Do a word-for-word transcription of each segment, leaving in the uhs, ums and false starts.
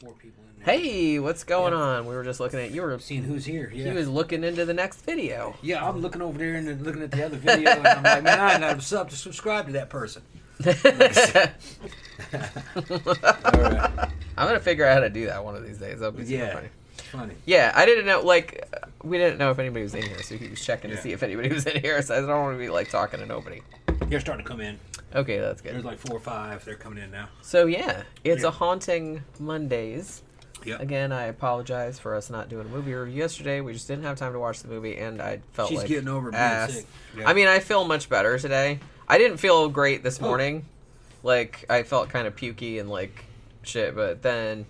four people in there. Hey, what's going yeah. on? We were just looking at you were seeing who's here. Yeah. He was looking into the next video. Yeah, I'm looking over there and looking at the other video, and I'm like, man, I gotta sub to subscribe to that person. All right. I'm gonna figure out how to do that one of these days. That'll be super yeah. funny. Funny. Yeah, I didn't know, like, we didn't know if anybody was in here, so he was checking yeah. to see if anybody was in here, so I don't want to be, like, talking to nobody. They're starting to come in. Okay, that's good. There's, like, four or five. They're coming in now. So, yeah, it's yeah. A Haunting Mondays. Yep. Again, I apologize for us not doing a movie review yesterday. We just didn't have time to watch the movie, and I felt She's like She's getting over being sick. Yeah. I mean, I feel much better today. I didn't feel great this morning. Oh. Like, I felt kind of pukey and, like, shit, but then...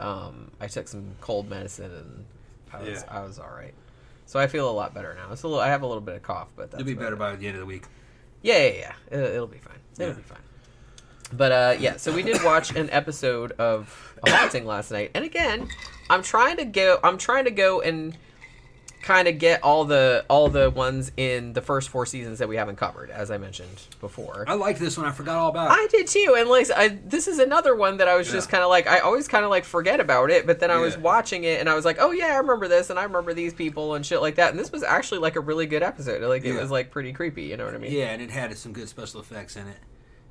Um, I took some cold medicine and I was yeah. I was all right, so I feel a lot better now. It's a little I have a little bit of cough, but that's it'll be better it. by the end of the week. Yeah, yeah, yeah. It'll, it'll be fine. It'll yeah. be fine. But uh, yeah, so we did watch an episode of A Haunting last night, and again, I'm trying to go. I'm trying to go and kind of get all the all the ones in the first four seasons that we haven't covered, as I mentioned before. I like this one. I forgot all about it. I did too. And like, I, this is another one that I was yeah. just kind of like, I always kind of like forget about it, but then I yeah. was watching it and I was like, oh yeah, I remember this and I remember these people and shit like that. And this was actually like a really good episode. Like it yeah. was like pretty creepy, you know what I mean? Yeah, and it had some good special effects in it,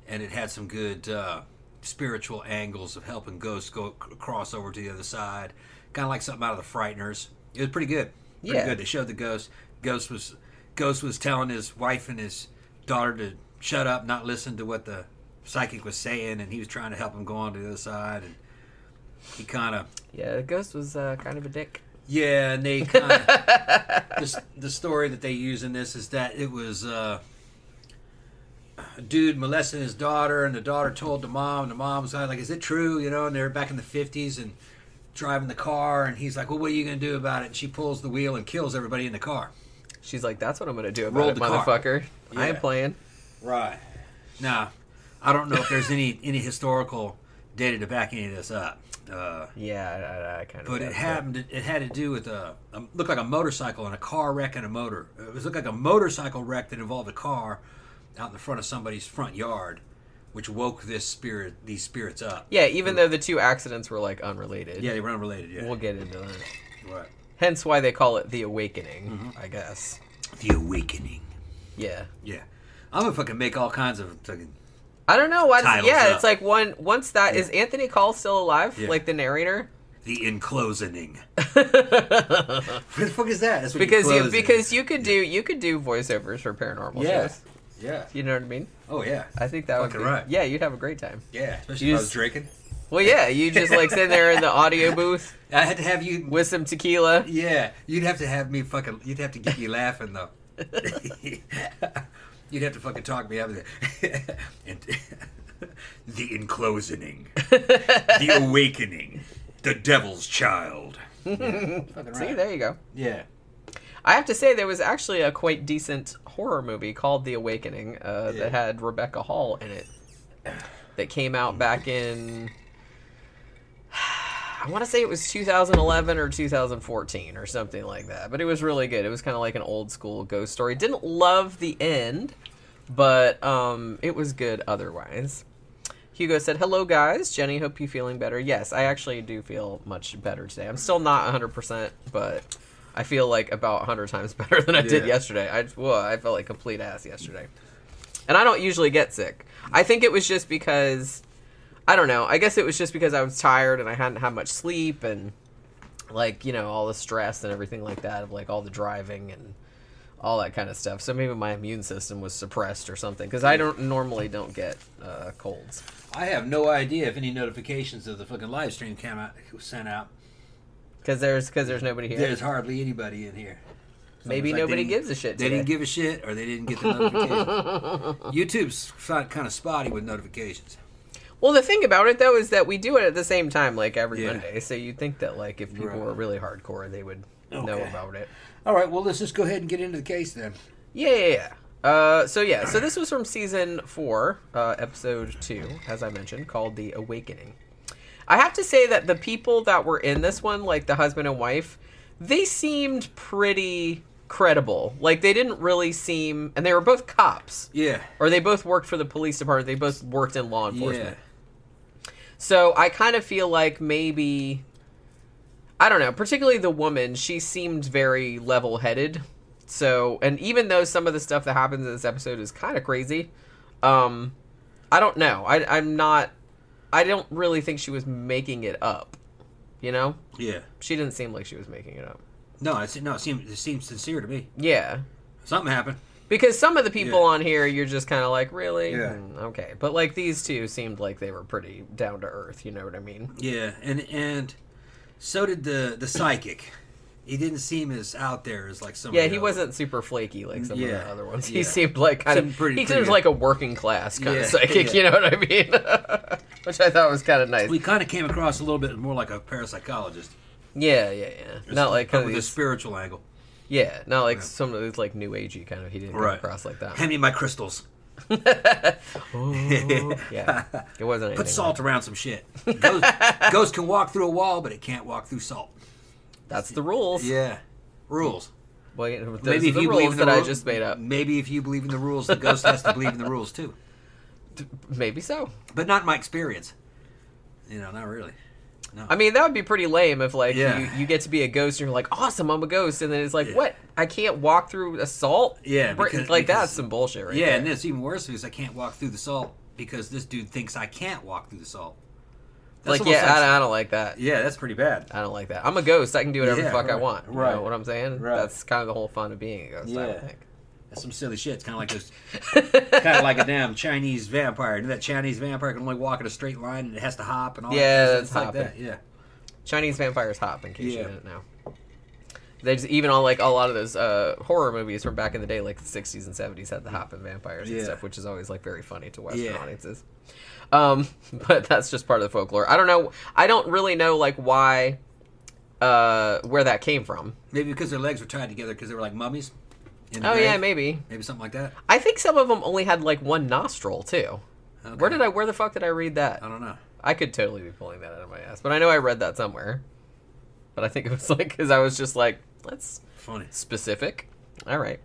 and it had some good uh, spiritual angles of helping ghosts go cross over to the other side, kind of like something out of the Frighteners. It was pretty good. Pretty yeah. good. They showed the ghost. Ghost was ghost was telling his wife and his daughter to shut up, not listen to what the psychic was saying, and he was trying to help him go on to the other side. And he kind of yeah, the ghost was uh, kind of a dick. Yeah, and they kind of the, the story that they use in this is that it was uh, a dude molesting his daughter, and the daughter told the mom, and the mom was like, "Is it true?" You know, and they're back in the fifties and driving the car, and he's like, well, what are you gonna do about it? And she pulls the wheel and kills everybody in the car. She's like, that's what I'm gonna do about Rolled it, motherfucker. Yeah. I ain't playing. Right. Now, I don't know if there's any any historical data to back any of this up. Uh, yeah, I, I kind of. But it happened. That. It had to do with a, a looked like a motorcycle and a car wreck and a motor. It was looked like a motorcycle wreck that involved a car out in the front of somebody's front yard, which woke this spirit, these spirits up. Yeah, even though the two accidents were, like, unrelated. Yeah, they were unrelated, yeah. We'll get into that. Right. Hence why they call it The Awakening, mm-hmm. I guess. The Awakening. Yeah. Yeah. I'm gonna fucking make all kinds of fucking I don't know. Why does, yeah, up. It's like one, once that... Yeah. Is Anthony Call still alive? Yeah. Like, the narrator? The Enclosing. What the fuck is that? That's what because you, because you could do you could do voiceovers for paranormal yeah. shows. Yeah. You know what I mean? Oh, yeah. I think that Fucking would be... Right. Yeah, you'd have a great time. Yeah, especially you if just, I was drinking. Well, yeah, you just, like, sit there in the audio booth. I had to have you... With some tequila. Yeah. You'd have to have me fucking... You'd have to get me laughing, though. You'd have to fucking talk me out of it. The Enclosing. The Awakening. The Devil's Child. Yeah, fucking right. See, there you go. Yeah. I have to say, there was actually a quite decent horror movie called The Awakening uh, yeah. that had Rebecca Hall in it that came out back in, I want to say it was two thousand eleven or two thousand fourteen or something like that. But it was really good. It was kind of like an old school ghost story. Didn't love the end, but um, it was good otherwise. Hugo said, hello, guys. Jenny, hope you're feeling better. Yes, I actually do feel much better today. I'm still not one hundred percent, but... I feel like about one hundred times better than I yeah. did yesterday. I, whoa, I felt like complete ass yesterday. And I don't usually get sick. I think it was just because, I don't know, I guess it was just because I was tired and I hadn't had much sleep and, like, you know, all the stress and everything like that of, like, all the driving and all that kind of stuff. So maybe my immune system was suppressed or something because I don't normally don't get uh, colds. I have no idea if any notifications of the fucking live stream came out, sent out. Because there's, cause there's nobody here. There's hardly anybody in here. So Maybe like nobody gives a shit. They today. didn't give a shit, or they didn't get the notification. YouTube's kind of spotty with notifications. Well, the thing about it, though, is that we do it at the same time, like, every yeah. Monday. So you'd think that, like, if people right. were really hardcore, they would okay. know about it. All right, well, let's just go ahead and get into the case, then. Yeah, yeah, yeah. Uh, so, yeah, so this was from Season four, uh, Episode two, as I mentioned, called The Awakening. I have to say that the people that were in this one, like the husband and wife, they seemed pretty credible. Like, they didn't really seem... And they were both cops. Yeah. Or they both worked for the police department. They both worked in law enforcement. Yeah. So I kind of feel like maybe, I don't know, particularly the woman, she seemed very level-headed. So, and even though some of the stuff that happens in this episode is kind of crazy, um, I don't know. I, I'm not, I don't really think she was making it up, you know? Yeah. She didn't seem like she was making it up. No, it's, no it, seemed, it seemed sincere to me. Yeah. Something happened. Because some of the people yeah. on here, you're just kind of like, really? Yeah. Mm, okay. But, like, these two seemed like they were pretty down to earth, you know what I mean? Yeah, and and so did the, the psychic. He didn't seem as out there as, like, some Yeah, he other. wasn't super flaky like some yeah. of the other ones. Yeah. He seemed like kind seemed of, pretty, he seemed pretty, like a working class kind yeah. of psychic, yeah. you know what I mean? Which I thought was kind of nice. We kind of came across a little bit more like a parapsychologist. Yeah, yeah, yeah. It's not like kind of with these... a spiritual angle. Yeah, not like yeah. some of those like new agey kind of. He didn't right. come across like that. Hand me my crystals. oh, yeah, it wasn't. Put salt like around some shit. Ghosts, ghosts can walk through a wall, but it can't walk through salt. That's the rules. Yeah, rules. Well, those maybe are if the you rules believe in the that rules, I just made up. Maybe if you believe in the rules, the ghost has to believe in the rules too. Maybe so, but not in my experience. You know, not really. No. I mean, that would be pretty lame if, like, yeah. you, you get to be a ghost and you're like, awesome, I'm a ghost. And then it's like, yeah. what? I can't walk through a salt? Yeah. Because, like, because, that's some bullshit right yeah, there. Yeah, and it's even worse because I can't walk through the salt because this dude thinks I can't walk through the salt. That's like, yeah, like, I, I don't like that. Yeah, that's pretty bad. I don't like that. I'm a ghost. I can do whatever yeah, the fuck right, I want. You right. know what I'm saying? Right. That's kind of the whole fun of being a ghost, yeah. I don't think. That's some silly shit. It's kind of like this, kind of like a damn Chinese vampire. You know that Chinese vampire can only walk in a straight line and it has to hop and all yeah, that. Yeah, that's hopping. Like that. Yeah, Chinese vampires hop. In case yeah. you didn't know, they just, even on like a lot of those uh, horror movies from back in the day, like the sixties and seventies, had the hopping vampires yeah. and stuff, which is always like very funny to Western yeah. audiences. Um, but that's just part of the folklore. I don't know. I don't really know like why, uh, where that came from. Maybe because their legs were tied together because they were like mummies. Oh grave. yeah, maybe. Maybe something like that. I think some of them only had like one nostril too. Okay. Where did I? Where the fuck did I read that? I don't know. I could totally be pulling that out of my ass, but I know I read that somewhere. But I think it was like because I was just like, let's funny specific. All right.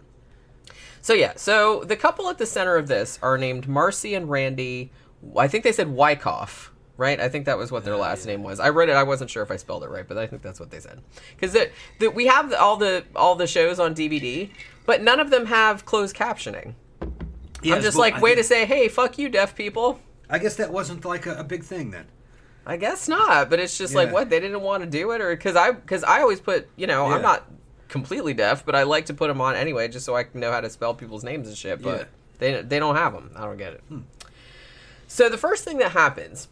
So yeah, so the couple at the center of this are named Marcy and Randy. I think they said Wyckoff. Right? I think that was what their uh, last yeah. name was. I read it. I wasn't sure if I spelled it right, but I think that's what they said. Because the, the, we have the, all the all the shows on D V D, but none of them have closed captioning. Yeah, I'm just well, like, I way think, to say, hey, fuck you, deaf people. I guess that wasn't like a, a big thing then. I guess not, but it's just yeah. like, what? They didn't want to do it? Or because I, because I always put, you know, yeah. I'm not completely deaf, but I like to put them on anyway just so I can know how to spell people's names and shit, but yeah. they, they don't have them. I don't get it. Hmm. So the first thing that happens...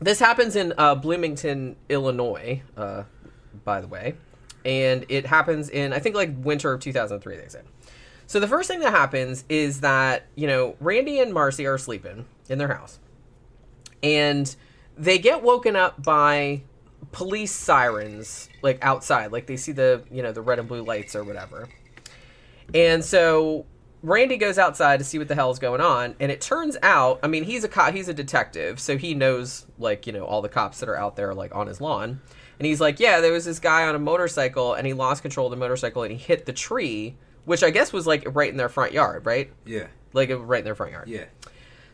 This happens in uh, Bloomington, Illinois, uh, by the way, and it happens in, I think, like, winter of two thousand three, they said. So the first thing that happens is that, you know, Randy and Marcy are sleeping in their house, and they get woken up by police sirens, like, outside. Like, they see the, you know, the red and blue lights or whatever. And so... Randy goes outside to see what the hell is going on, and it turns out, I mean, he's a cop, he's a detective, so he knows, like, you know, all the cops that are out there, like, on his lawn, and he's like, yeah, there was this guy on a motorcycle, and he lost control of the motorcycle, and he hit the tree, which I guess was, like, right in their front yard, right? Yeah. Like, right in their front yard. Yeah.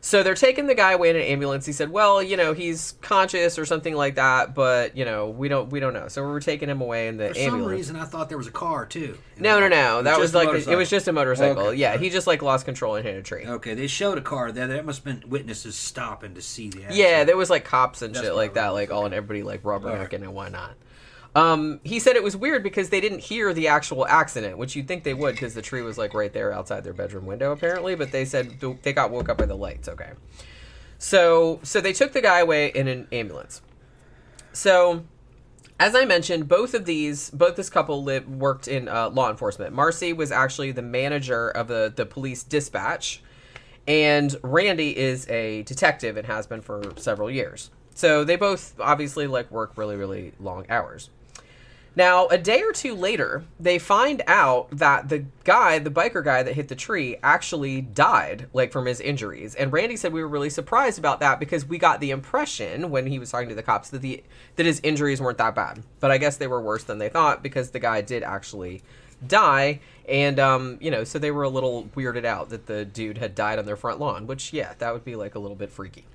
So they're taking the guy away in an ambulance. He said, well, you know, he's conscious or something like that, but, you know, we don't we don't know. So we're taking him away in the ambulance. For some reason, I thought there was a car, too. No, no, no. That was like, it was just a motorcycle. Okay. Yeah, he just, like, lost control and hit a tree. Okay, they showed a car there. That must have been witnesses stopping to see the accident. Yeah, there was, like, cops and shit like that, like, all and everybody, like, rubbernecking and whatnot. Um, he said it was weird because they didn't hear the actual accident, which you'd think they would because the tree was, like, right there outside their bedroom window, apparently. But they said they got woke up by the lights, okay. So, so they took the guy away in an ambulance. So, as I mentioned, both of these, both this couple lived, worked in uh, law enforcement. Marcy was actually the manager of the, the police dispatch, and Randy is a detective and has been for several years. So, they both, obviously, like, work really, really long hours. Now, a day or two later, they find out that the guy, the biker guy that hit the tree, actually died, like, from his injuries. And Randy said we were really surprised about that because we got the impression when he was talking to the cops that, the, that his injuries weren't that bad. But I guess they were worse than they thought because the guy did actually die. And, um, you know, so they were a little weirded out that the dude had died on their front lawn, which, yeah, that would be, like, a little bit freaky.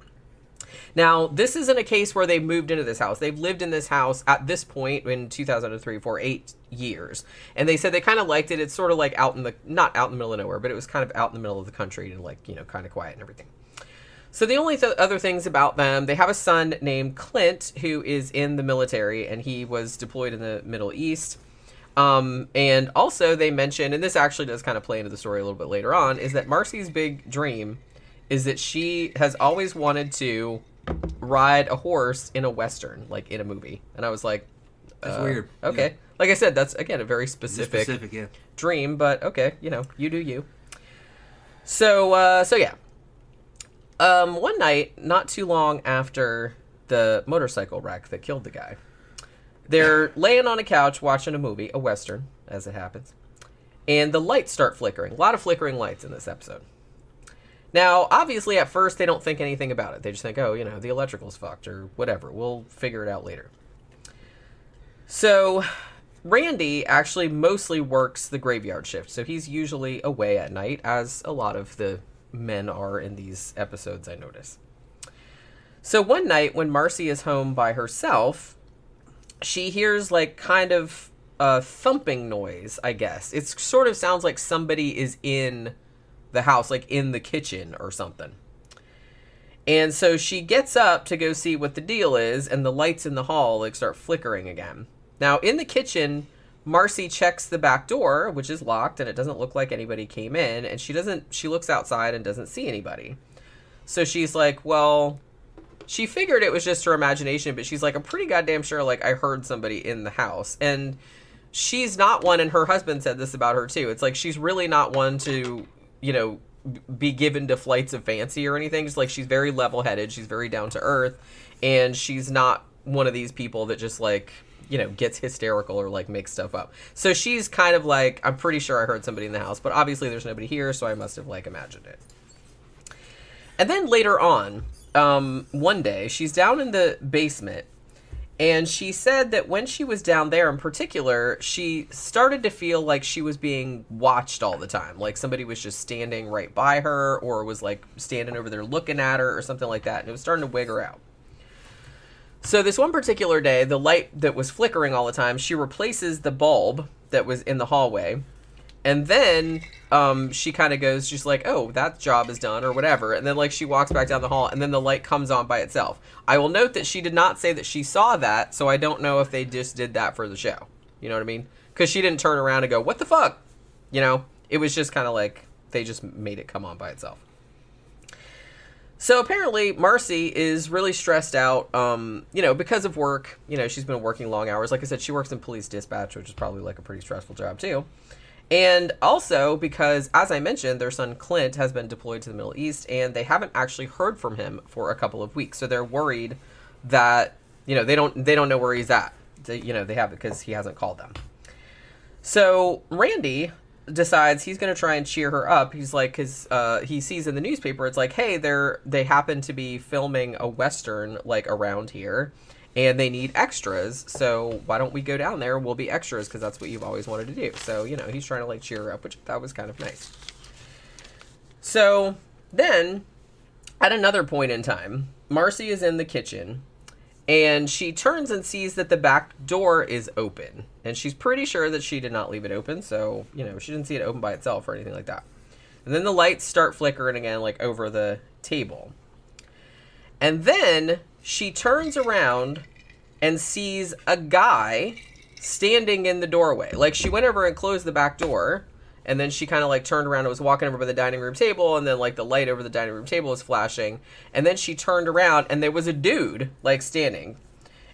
Now, this isn't a case where they moved into this house. They've lived in this house at this point in two thousand three for eight years. And they said they kind of liked it. It's sort of like out in the, not out in the middle of nowhere, but it was kind of out in the middle of the country and like, you know, kind of quiet and everything. So the only th- other things about them, they have a son named Clint, who is in the military, and he was deployed in the Middle East. Um, and also they mentioned, and this actually does kind of play into the story a little bit later on, is that Marcy's big dream is that she has always wanted to ride a horse in a Western, like in a movie. And I was like, uh, that's weird. Okay. Yeah. Like I said, that's, again, a very specific, specific yeah. dream, but okay, you know, you do you. So, uh, so yeah. Um, one night, not too long after the motorcycle wreck that killed the guy, they're laying on a couch watching a movie, a Western, as it happens, and the lights start flickering. A lot of flickering lights in this episode. Now, obviously, at first, they don't think anything about it. They just think, oh, you know, the electrical's fucked or whatever. We'll figure it out later. So, Randy actually mostly works the graveyard shift, so he's usually away at night, as a lot of the men are in these episodes, I notice. So one night when Marcy is home by herself, she hears like kind of a thumping noise, I guess. It sort of sounds like somebody is in the house, like in the kitchen or something. And so she gets up to go see what the deal is, and the lights in the hall like start flickering again. Now in the kitchen, Marcy checks the back door, which is locked, and it doesn't look like anybody came in, and she doesn't, she looks outside and doesn't see anybody. So she's like, well, she figured it was just her imagination, but she's like, I'm pretty goddamn sure, like, I heard somebody in the house. And she's not one, and her husband said this about her, too. It's like, she's really not one to, you know, be given to flights of fancy or anything. Just like, she's very level-headed, she's very down-to-earth, and she's not one of these people that just, like, you know, gets hysterical or like makes stuff up. So she's kind of like, I'm pretty sure I heard somebody in the house, but obviously there's nobody here, so I must have like imagined it. And then later on, um, one day she's down in the basement, and she said that when she was down there in particular, she started to feel like she was being watched all the time. Like somebody was just standing right by her, or was like standing over there looking at her or something like that. And it was starting to wig her out. So this one particular day, the light that was flickering all the time, she replaces the bulb that was in the hallway. And then um, she kind of goes, she's like, oh, that job is done or whatever. And then like she walks back down the hall, and then the light comes on by itself. I will note that she did not say that she saw that, so I don't know if they just did that for the show. You know what I mean? Because she didn't turn around and go, what the fuck? You know, it was just kind of like they just made it come on by itself. So apparently Marcy is really stressed out, um, you know, because of work. You know, she's been working long hours. Like I said, she works in police dispatch, which is probably like a pretty stressful job too. And also because, as I mentioned, their son Clint has been deployed to the Middle East, and they haven't actually heard from him for a couple of weeks. So they're worried that, you know, they don't they don't know where he's at. They, you know, they have, because he hasn't called them. So Randy decides he's going to try and cheer her up. He's like, because uh, he sees in the newspaper, it's like, hey, they're they happen to be filming a Western like around here, and they need extras. So why don't we go down there? We'll be extras, because that's what you've always wanted to do. So, you know, he's trying to like cheer her up, which that was kind of nice. So then at another point in time, Marcy is in the kitchen, and she turns and sees that the back door is open. And she's pretty sure that she did not leave it open. So, you know, she didn't see it open by itself or anything like that. And then the lights start flickering again, like over the table. And then she turns around and sees a guy standing in the doorway. Like, she went over and closed the back door. And then she kind of like turned around and was walking over by the dining room table, and then like the light over the dining room table was flashing. And then she turned around, and there was a dude like standing,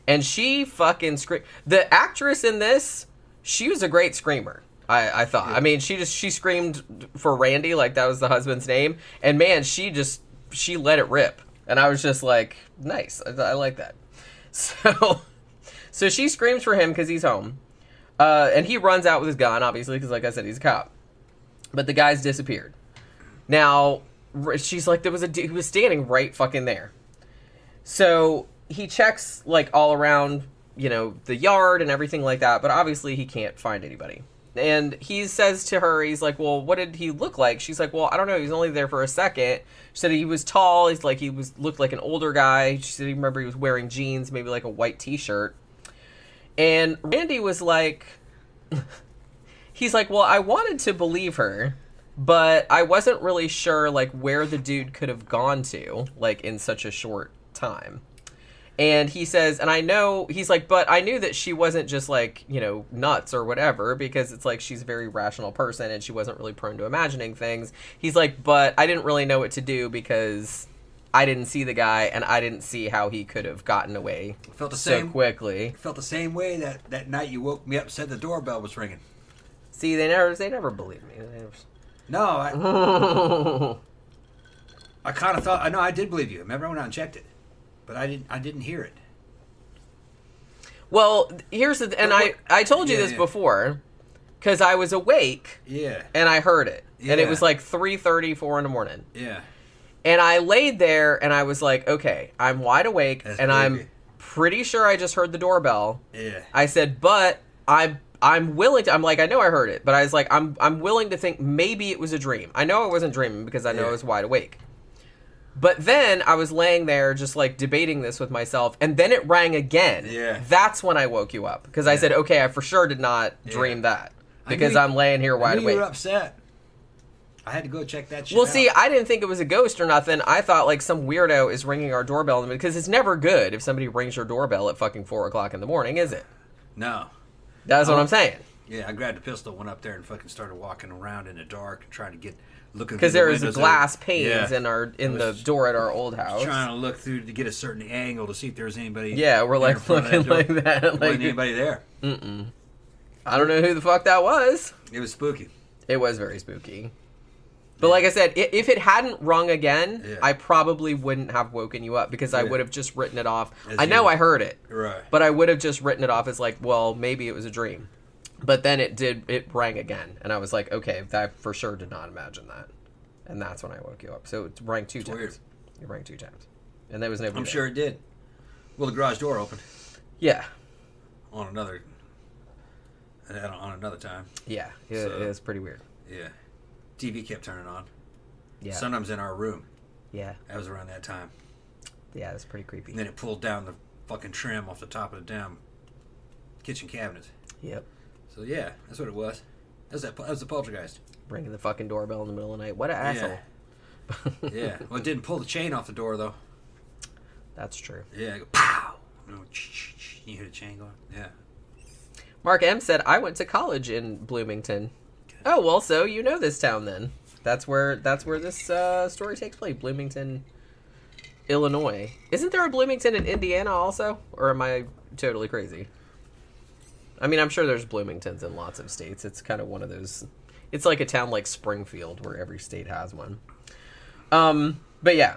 and she fucking screamed. The actress in this, she was a great screamer. I, I thought, yeah. I mean, she just, she screamed for Randy. Like, that was the husband's name. And man, she just, she let it rip. And I was just like, nice. I, I like that. So, so she screams for him, 'cause he's home. Uh, and he runs out with his gun, obviously, 'cause like I said, he's a cop. But the guy's disappeared. Now, she's like, there was a dude who was standing right fucking there. So he checks, like, all around, you know, the yard and everything like that. But obviously he can't find anybody. And he says to her, he's like, well, what did he look like? She's like, well, I don't know. He's only there for a second. She said he was tall. He's like, he was looked like an older guy. She said, he remember he was wearing jeans, maybe like a white t-shirt. And Randy was like, he's like, well, I wanted to believe her, but I wasn't really sure like where the dude could have gone to like in such a short time. And he says, and I know, he's like, but I knew that she wasn't just like, you know, nuts or whatever, because it's like, she's a very rational person and she wasn't really prone to imagining things. He's like, but I didn't really know what to do because I didn't see the guy and I didn't see how he could have gotten away felt the so same, quickly. Felt the same way that, that night you woke me up and said the doorbell was ringing. See, they never, they never believed me. They never... No, I, I kind of thought, I know I did believe you. Remember, I went out and checked it. But I didn't. I didn't hear it. Well, here's the. And I. I told you yeah, this yeah. before, because I was awake. Yeah. And I heard it, yeah. and it was like three thirty, four in the morning. Yeah. And I laid there, and I was like, okay, I'm wide awake, That's and creepy. I'm pretty sure I just heard the doorbell. Yeah. I said, but I'm. I'm willing to. I'm like, I know I heard it, but I was like, I'm. I'm willing to think maybe it was a dream. I know I wasn't dreaming because I know yeah. I was wide awake. But then I was laying there just, like, debating this with myself, and then it rang again. Yeah. That's when I woke you up, because yeah. I said, okay, I for sure did not yeah. dream that, because I'm you, laying here wide I knew awake. You were upset. I had to go check that shit Well, out. See, I didn't think it was a ghost or nothing. I thought, like, some weirdo is ringing our doorbell, because it's never good if somebody rings your doorbell at fucking four o'clock in the morning, is it? No. That's um, what I'm saying. Yeah, I grabbed a pistol, went up there, and fucking started walking around in the dark and trying to get... Because there is glass panes yeah. in our in the door at our old house. Trying to look through to get a certain angle to see if there's anybody. Yeah, we're like looking like that. There wasn't anybody there. Mm-mm. I don't know who the fuck that was. It was spooky. It was very spooky. But yeah. like I said, if it hadn't rung again, yeah. I probably wouldn't have woken you up because I yeah. would have just written it off. As I know you. I heard it, right? But I would have just written it off as like, well, maybe it was a dream. But then it did, it rang again. And I was like, okay, I for sure did not imagine that. And that's when I woke you up. So it rang two it's times. Weird. It rang two times. And there was no I'm day. sure it did. Well, the garage door opened. Yeah. On another, on another time. Yeah. It, so, it was pretty weird. Yeah. T V kept turning on. Yeah. Sometimes in our room. Yeah. That was around that time. Yeah, that's pretty creepy. And then it pulled down the fucking trim off the top of the damn kitchen cabinets. Yep. So, yeah, that's what it was. That was, that, that was the poltergeist. Ringing the fucking doorbell in the middle of the night. What an yeah. asshole. yeah. Well, it didn't pull the chain off the door, though. That's true. Yeah. Go, pow! You hear the chain going? Yeah. Mark M. said, I went to college in Bloomington. Okay. Oh, well, so you know this town, then. That's where that's where this uh, story takes place. Bloomington, Illinois. Isn't there a Bloomington in Indiana also? Or am I totally crazy? I mean, I'm sure there's Bloomingtons in lots of states. It's kind of one of those... It's like a town like Springfield where every state has one. Um, but yeah.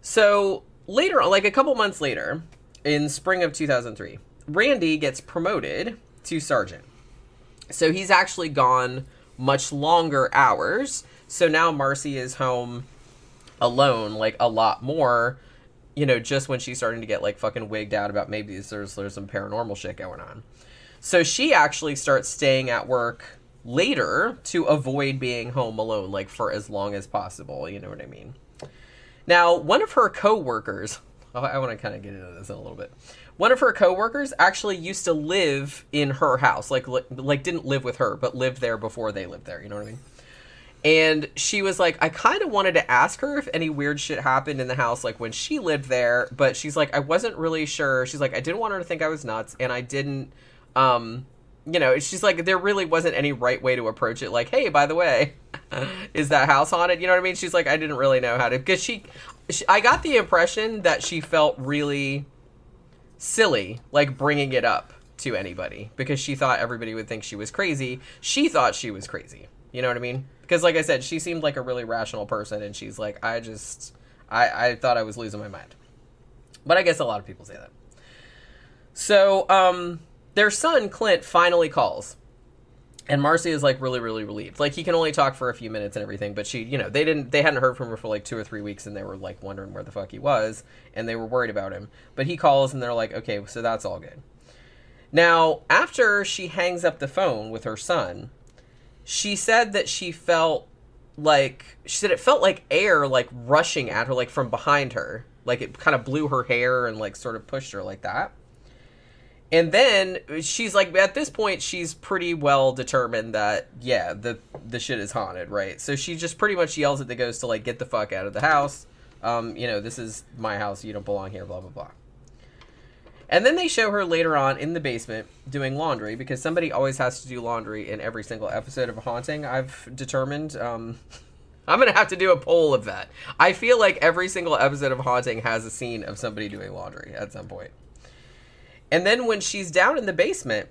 So later on, like a couple months later, in spring of two thousand three, Randy gets promoted to sergeant. So he's actually gone much longer hours. So now Marcy is home alone, like a lot more, you know, just when she's starting to get like fucking wigged out about maybe there's, there's some paranormal shit going on. So she actually starts staying at work later to avoid being home alone, like, for as long as possible. You know what I mean? Now, one of her coworkers, oh, I want to kind of get into this in a little bit. One of her coworkers actually used to live in her house, like, li- like didn't live with her, but lived there before they lived there. You know what I mean? And she was like, I kind of wanted to ask her if any weird shit happened in the house, like, when she lived there. But she's like, I wasn't really sure. She's like, I didn't want her to think I was nuts, and I didn't. Um, you know, it's just like, there really wasn't any right way to approach it. Like, hey, by the way, is that house haunted? You know what I mean? She's like, I didn't really know how to, because she, she, I got the impression that she felt really silly, like bringing it up to anybody because she thought everybody would think she was crazy. She thought she was crazy. You know what I mean? Because like I said, she seemed like a really rational person and she's like, I just, I, I thought I was losing my mind. But I guess a lot of people say that. So, um... their son, Clint, finally calls. And Marcy is, like, really, really relieved. Like, he can only talk for a few minutes and everything, but she, you know, they didn't, they hadn't heard from her for, like, two or three weeks, and they were, like, wondering where the fuck he was, and they were worried about him. But he calls, and they're like, okay, so that's all good. Now, after she hangs up the phone with her son, she said that she felt like, she said it felt like air, like, rushing at her, like, from behind her. Like, it kind of blew her hair and, like, sort of pushed her like that. And then she's like, at this point, she's pretty well determined that, yeah, the the shit is haunted, right? So she just pretty much yells at the ghost to, like, get the fuck out of the house. Um, you know, this is my house. You don't belong here, blah, blah, blah. And then they show her later on in the basement doing laundry, because somebody always has to do laundry in every single episode of A Haunting, I've determined. Um, I'm going to have to do a poll of that. I feel like every single episode of A Haunting has a scene of somebody doing laundry at some point. And then when she's down in the basement,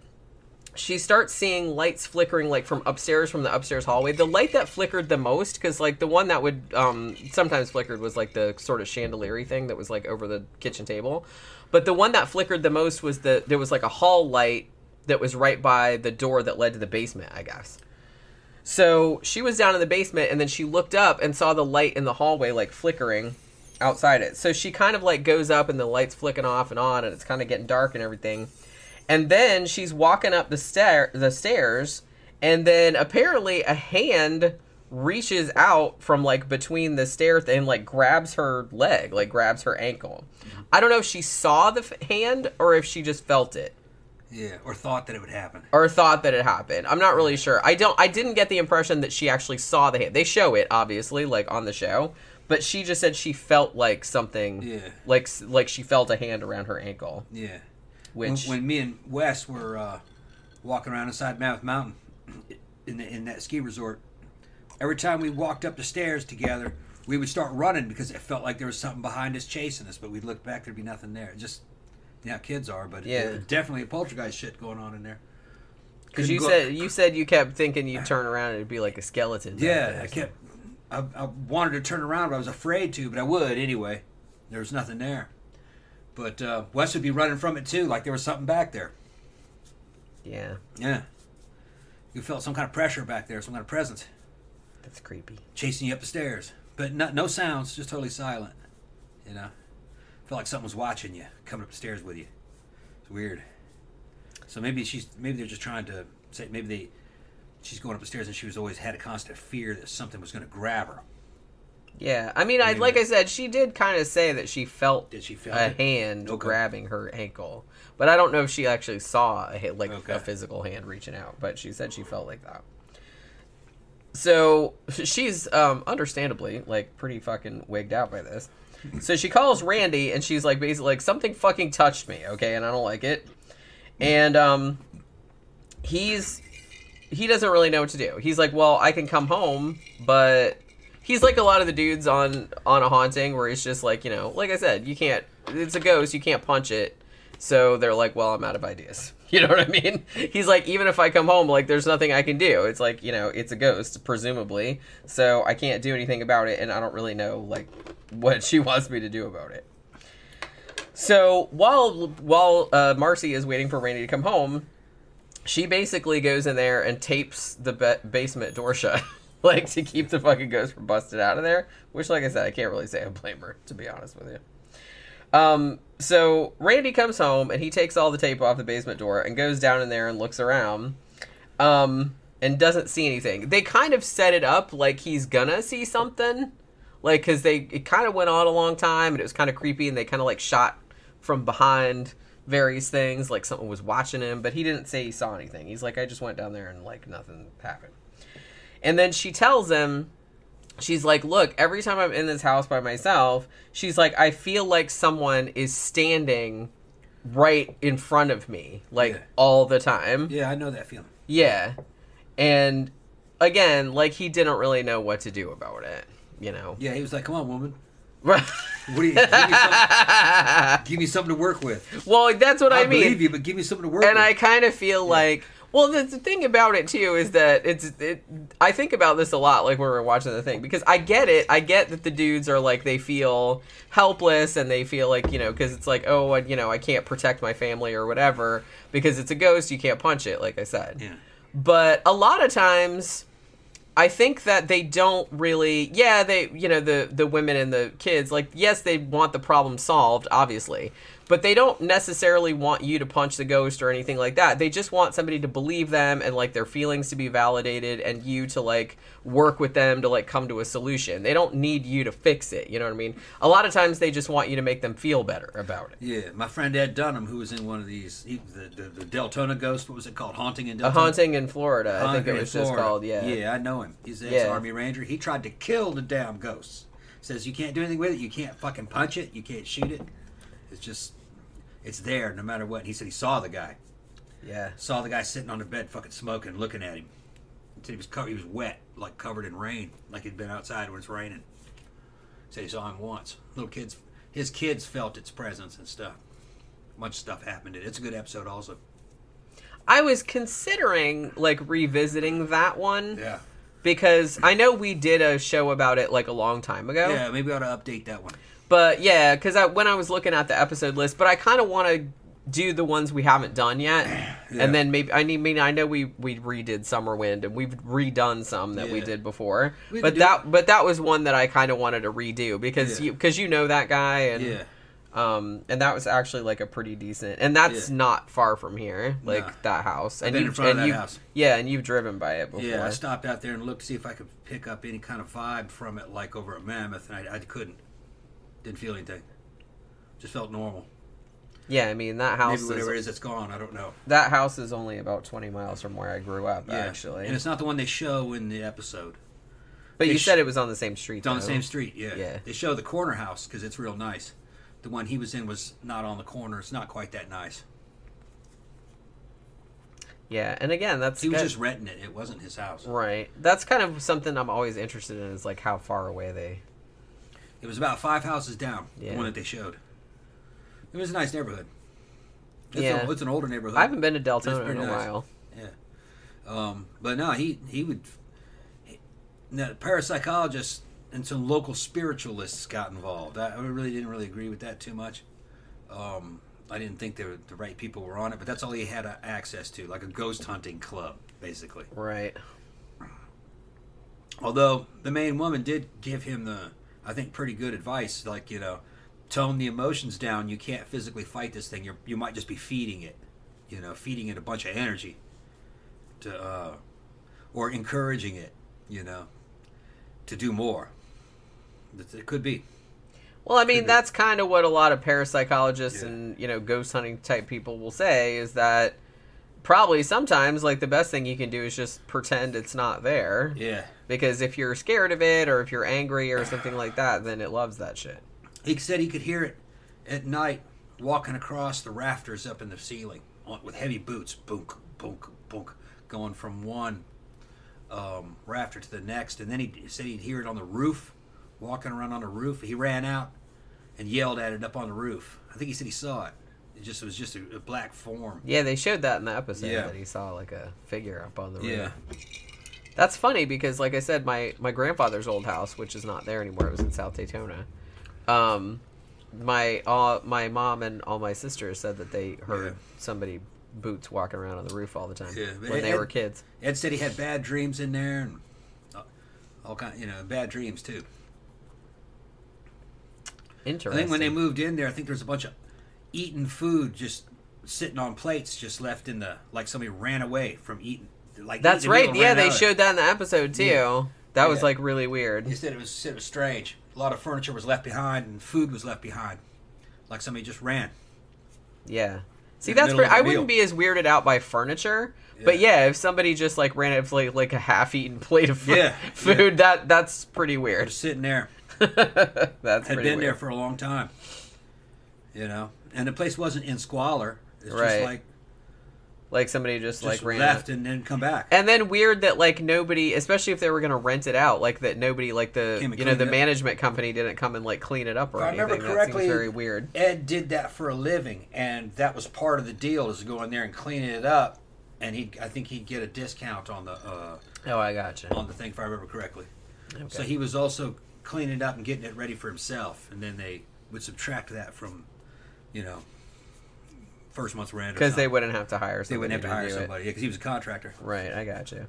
she starts seeing lights flickering, like, from upstairs, from the upstairs hallway. The light that flickered the most, because, like, the one that would um, sometimes flickered was, like, the sort of chandelier-y thing that was, like, over the kitchen table. But the one that flickered the most was the, there was, like, a hall light that was right by the door that led to the basement, I guess. So she was down in the basement, and then she looked up and saw the light in the hallway, like, flickering outside it. So she kind of, like, goes up, and the light's flicking off and on, and it's kind of getting dark and everything. And then she's walking up the stair the stairs, and then apparently a hand reaches out from, like, between the stair and, like, grabs her leg, like, grabs her ankle. I don't know if she saw the f hand or if she just felt it. Yeah, or thought that it would happen. Or thought that it happened. I'm not really sure. I don't I didn't get the impression that she actually saw the hand. They show it, obviously, like, on the show. But she just said she felt like something, yeah. like like she felt a hand around her ankle. Yeah. Which when, when me and Wes were uh, walking around inside Mammoth Mountain in the, in that ski resort, every time we walked up the stairs together, we would start running because it felt like there was something behind us chasing us. But we'd look back, there'd be nothing there. It just you know, kids are, but yeah, it, it, definitely a poltergeist shit going on in there. Because you said you said you kept thinking you'd turn around and it'd be like a skeleton. Yeah, I kept. I, I wanted to turn around, but I was afraid to, but I would anyway. There was nothing there. But uh, Wes would be running from it, too, like there was something back there. Yeah. Yeah. You felt some kind of pressure back there, some kind of presence. That's creepy. Chasing you up the stairs. But no, no sounds, just totally silent. You know? Felt like something was watching you, coming up the stairs with you. It's weird. So maybe she's, maybe they're just trying to say, maybe they... She's going up the stairs, and she was always had a constant fear that something was going to grab her. Yeah, I mean, I like I said, she did kind of say that she felt did she feel a it? hand okay. grabbing her ankle, but I don't know if she actually saw a like okay. a physical hand reaching out. But she said she felt like that. So she's um, understandably like pretty fucking wigged out by this. So she calls Randy, and she's like basically like something fucking touched me, okay, and I don't like it. And um, he's. He doesn't really know what to do. He's like, well, I can come home, but he's like a lot of the dudes on, on A Haunting where he's just like, you know, like I said, you can't, it's a ghost, you can't punch it. So they're like, well, I'm out of ideas. You know what I mean? He's like, even if I come home, like, there's nothing I can do. It's like, you know, it's a ghost, presumably. So I can't do anything about it, and I don't really know, like, what she wants me to do about it. So while, while uh, Marcy is waiting for Randy to come home, she basically goes in there and tapes the be basement door shut, like, to keep the fucking ghost from busted out of there, which, like I said, I can't really say I blame her, to be honest with you. Um, so Randy comes home, and he takes all the tape off the basement door and goes down in there and looks around um, and doesn't see anything. They kind of set it up like he's gonna see something, like, because they, it kind of went on a long time, and it was kind of creepy, and they kind of, like, shot from behind various things, like something was watching him, but he didn't say he saw anything. He's like, I just went down there and, like, nothing happened. And then she tells him, she's like, look, every time I'm in this house by myself, she's like, I feel like someone is standing right in front of me, like, yeah. all the time. Yeah, I know that feeling. Yeah. And, again, like, he didn't really know what to do about it, you know? Yeah, he was like, come on, woman. Right. What do you, give, me give me something to work with. Well, that's what I, I mean. I believe you, but give me something to work and with. And I kind of feel yeah. like, well, the, the thing about it, too, is that it's, it, I think about this a lot, like, when we're watching the thing, because I get it. I get that the dudes are, like, they feel helpless, and they feel like, you know, because it's like, oh, I, you know, I can't protect my family or whatever, because it's a ghost, you can't punch it, like I said. Yeah. But a lot of times... I think that they don't really, yeah, they, you know, the, the women and the kids, like, yes, they want the problem solved, obviously, But they don't necessarily want you to punch the ghost or anything like that. They just want somebody to believe them and, like, their feelings to be validated and you to, like, work with them to, like, come to a solution. They don't need you to fix it, you know what I mean? A lot of times they just want you to make them feel better about it. Yeah, my friend Ed Dunham, who was in one of these, he, the, the, the Deltona ghost, what was it called? Haunting in Deltona? A Haunting in Florida, I think it was just called, yeah. Yeah, I know him. He's an ex-Army Ranger. He tried to kill the damn ghost. Says you can't do anything with it, you can't fucking punch it, you can't shoot it. It's just, it's there no matter what. And he said he saw the guy. Yeah. Saw the guy sitting on the bed fucking smoking, looking at him. He said he was, covered, he was wet, like covered in rain, like he'd been outside when it's raining. He said he saw him once. Little kids, his kids felt its presence and stuff. A bunch of stuff happened. It's a good episode also. I was considering, like, revisiting that one. Yeah. Because I know we did a show about it, like, a long time ago. Yeah, maybe we ought to update that one. But, yeah, because I, when I was looking at the episode list, but I kind of want to do the ones we haven't done yet. Yeah. And then maybe, I mean, I know we, we redid Summer Wind, and we've redone some that yeah. we did before. We but that but that was one that I kind of wanted to redo, because yeah. you, 'cause you know that guy. And, yeah. Um, and that was actually, like, a pretty decent... And that's yeah. not far from here, like, nah. that house. I've and been you, in front and of that house. Yeah, and you've driven by it before. Yeah, I stopped out there and looked to see if I could pick up any kind of vibe from it, like over at Mammoth, and I, I couldn't. Didn't feel anything. Just felt normal. Yeah, I mean, that house Maybe whatever is, it is, it's gone. I don't know. That house is only about twenty miles from where I grew up, yeah. actually. And it's not the one they show in the episode. But they you said it was on the same street, It's though. on the same street, yeah. yeah. They show the corner house, because it's real nice. The one he was in was not on the corner. It's not quite that nice. Yeah, and again, that's... He was just renting it. It wasn't his house. Right. That's kind of something I'm always interested in, is, like, how far away they... It was about five houses down, yeah. the one that they showed. It was a nice neighborhood. It's, yeah. a, it's an older neighborhood. I haven't been to Deltona in a nice. while. Yeah. Um, but no, he, he would... He, no, parapsychologists... And some local spiritualists got involved. I really didn't really agree with that too much. Um, I didn't think the, the right people were on it, but that's all he had access to, like a ghost hunting club, basically. Right. Although the main woman did give him the, I think, pretty good advice, like, you know, tone the emotions down. You can't physically fight this thing. You're, you might just be feeding it, you know, feeding it a bunch of energy to, uh, or encouraging it, you know, to do more. It could be. Well, I mean, that's kind of what a lot of parapsychologists yeah. and, you know, ghost hunting type people will say, is that probably sometimes, like, the best thing you can do is just pretend it's not there. Yeah. Because if you're scared of it, or if you're angry or something like that, then it loves that shit. He said he could hear it at night walking across the rafters up in the ceiling with heavy boots. Boonk, boonk, boonk. Going from one um, rafter to the next. And then he said he'd hear it on the roof. Walking around on the roof. He ran out and yelled at it up on the roof. I think he said he saw it. It just it was just a, a black form. Yeah, they showed that in the episode yeah. that he saw, like, a figure up on the roof. Yeah. That's funny because, like I said, my, my grandfather's old house, which is not there anymore, it was in South Daytona. Um, my all, my mom and all my sisters said that they heard yeah. somebody boots walking around on the roof all the time yeah, when Ed, they were kids. Ed said he had bad dreams in there and all kind, you know, bad dreams too. Interesting. I think when they moved in there, I think there was a bunch of eaten food just sitting on plates, just left in the, like, somebody ran away from eating. Like that's right. Yeah, they showed that in the episode too. Yeah. That yeah. was, like, really weird. He said it was it was strange. A lot of furniture was left behind and food was left behind, like somebody just ran. Yeah. See, that's pretty, I meal. wouldn't be as weirded out by furniture, yeah. but yeah, if somebody just, like, ran out of, like, like a half-eaten plate of yeah. food, yeah. that that's pretty weird. Just sitting there. That's had been weird. there for a long time, you know, and the place wasn't in squalor. It's right. just like, like somebody just, just like ran left out. and then come back. And then weird that, like, nobody, especially if they were going to rent it out, like that nobody, like the you know the management company didn't come and, like, clean it up or if anything. I remember correctly, that seems very weird. Ed did that for a living, and that was part of the deal, is going there and cleaning it up, and he I think he'd get a discount on the uh, oh I gotcha on the thing if I remember correctly. Okay. So he was also cleaning it up and getting it ready for himself, and then they would subtract that from, you know, first month's rent. Because they wouldn't have to hire somebody. They wouldn't have to hire somebody. Yeah, because he was a contractor. Right, I got you.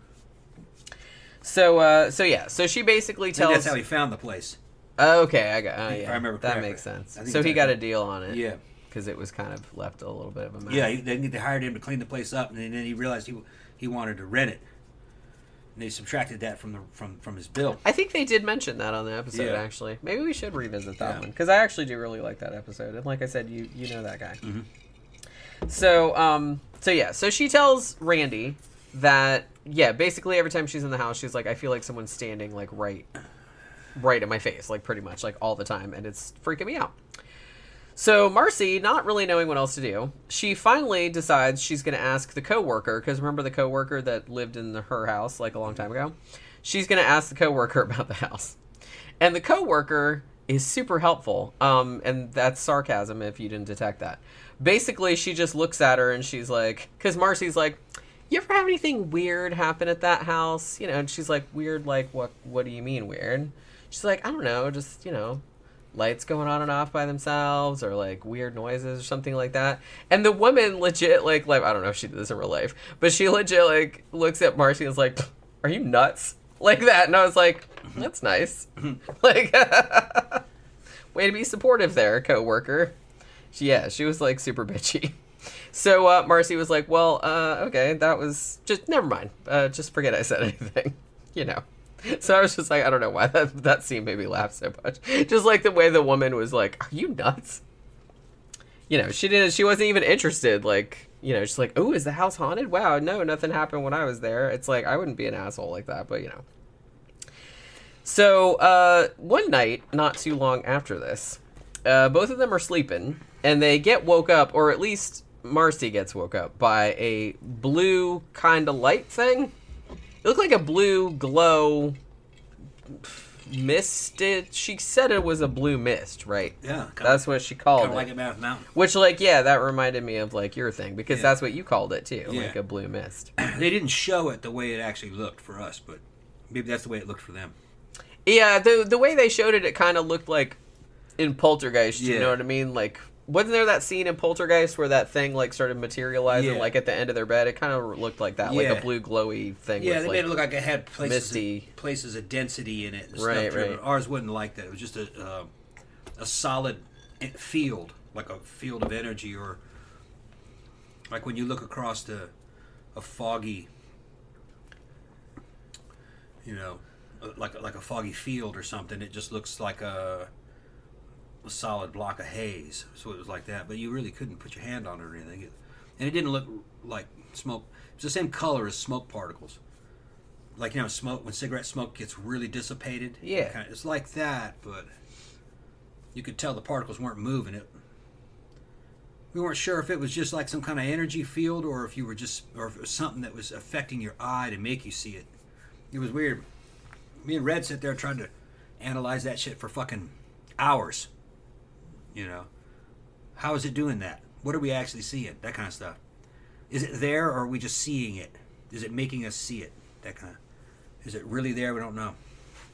So, uh, so yeah, so she basically tells. I think that's how he found the place. Okay, I got. Uh, yeah, I remember correctly. That makes sense. So he got a deal on it. Yeah. because it was kind of left a little bit of a mess. Yeah, he, they, they hired him to clean the place up, and then he realized he he wanted to rent it. And they subtracted that from the from from his bill. I think they did mention that on the episode, yeah. actually. Maybe we should revisit that yeah. one, because I actually do really like that episode. And like I said, you you know that guy. Mm-hmm. So um so yeah, so she tells Randy that yeah, basically every time she's in the house, she's like, I feel like someone's standing like right right in my face, like pretty much like all the time, and it's freaking me out. So Marcy, not really knowing what else to do, she finally decides she's going to ask the coworker, because remember the coworker that lived in the, her house like a long time ago? She's going to ask the coworker about the house. And the coworker is super helpful. Um, and that's sarcasm if you didn't detect that. Basically, she just looks at her and she's like, because Marcy's like, you ever have anything weird happen at that house? You know, and she's like, weird, like, what, what do you mean weird? She's like, I don't know, just, you know, lights going on and off by themselves, or like weird noises or something like that. And the woman legit like, like I don't know if she did this in real life, but she legit like looks at Marcy and is like, are you nuts? Like that. And I was like, that's nice. Like, way to be supportive there, coworker. She, yeah, she was like super bitchy. So uh, Marcy was like, well, uh, okay, that was just, never mind. Uh, just forget I said anything, you know. So I was just like, I don't know why that that scene made me laugh so much. Just like the way the woman was like, "Are you nuts?" You know, she didn't. She wasn't even interested. Like, you know, she's like, "Oh, is the house haunted? Wow, no, nothing happened when I was there." It's like, I wouldn't be an asshole like that, but you know. So uh, one night, not too long after this, uh, both of them are sleeping, and they get woke up, or at least Marcy gets woke up by a blue kind of light thing. It looked like a blue glow mist. It, she said it was a blue mist, right? Yeah. That's what she called it. Kind of like a Mammoth Mountain. Which, like, yeah, that reminded me of, like, your thing, because yeah. that's what you called it, too, yeah. like a blue mist. They didn't show it the way it actually looked for us, but maybe that's the way it looked for them. Yeah, the the way they showed it, it kind of looked like in Poltergeist, yeah. you know what I mean? Like, wasn't there that scene in Poltergeist where that thing like started materializing yeah. like at the end of their bed? It kind of looked like that, yeah. like a blue glowy thing. Yeah, with, they like, made it look like it had places, misty. Of, places of density in it. And right, stuff. Right. Ours wasn't like that. It was just a uh, a solid field, like a field of energy, or like when you look across the a foggy, you know, like like a foggy field or something. It just looks like a. A solid block of haze, so it was like that, but you really couldn't put your hand on it or anything, and it didn't look like smoke. It's the same color as smoke particles, like, you know, smoke when cigarette smoke gets really dissipated. Yeah, kind of, it's like that, but you could tell the particles weren't moving. It we weren't sure if it was just like some kind of energy field, or if you were just, or if it was something that was affecting your eye to make you see it. It was weird. Me and Red sit there trying to analyze that shit for fucking hours. You know, how is it doing that? What are we actually seeing? That kind of stuff. Is it there, or are we just seeing it? Is it making us see it? That kind of. Is it really there? We don't know.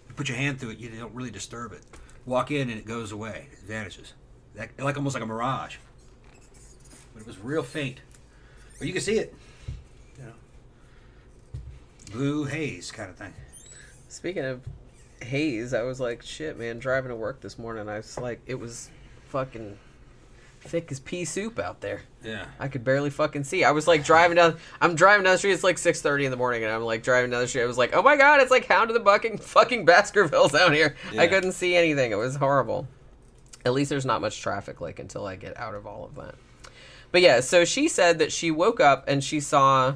You put your hand through it, you don't really disturb it. Walk in and it goes away. It vanishes. That, like almost like a mirage. But it was real faint. But you can see it. You know, blue haze kind of thing. Speaking of haze, I was like, shit, man. Driving to work this morning, I was like, it was fucking thick as pea soup out there. Yeah, I could barely fucking see. I was like driving down. I'm driving down the street. It's like six thirty in the morning, and I'm like driving down the street. I was like, oh my god, it's like Hound of the Bucking fucking Baskervilles out here. Yeah. I couldn't see anything. It was horrible. At least there's not much traffic, like, until I get out of all of that. But yeah, so she said that she woke up and she saw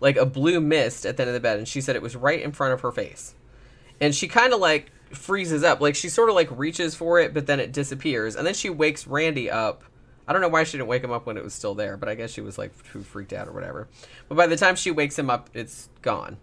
like a blue mist at the end of the bed, and she said it was right in front of her face, and she kind of like. Freezes up, like she sort of like reaches for it, but then it disappears, and then she wakes Randy up. I don't know why she didn't wake him up when it was still there, but I guess she was like too freaked out or whatever. But by the time she wakes him up, it's gone.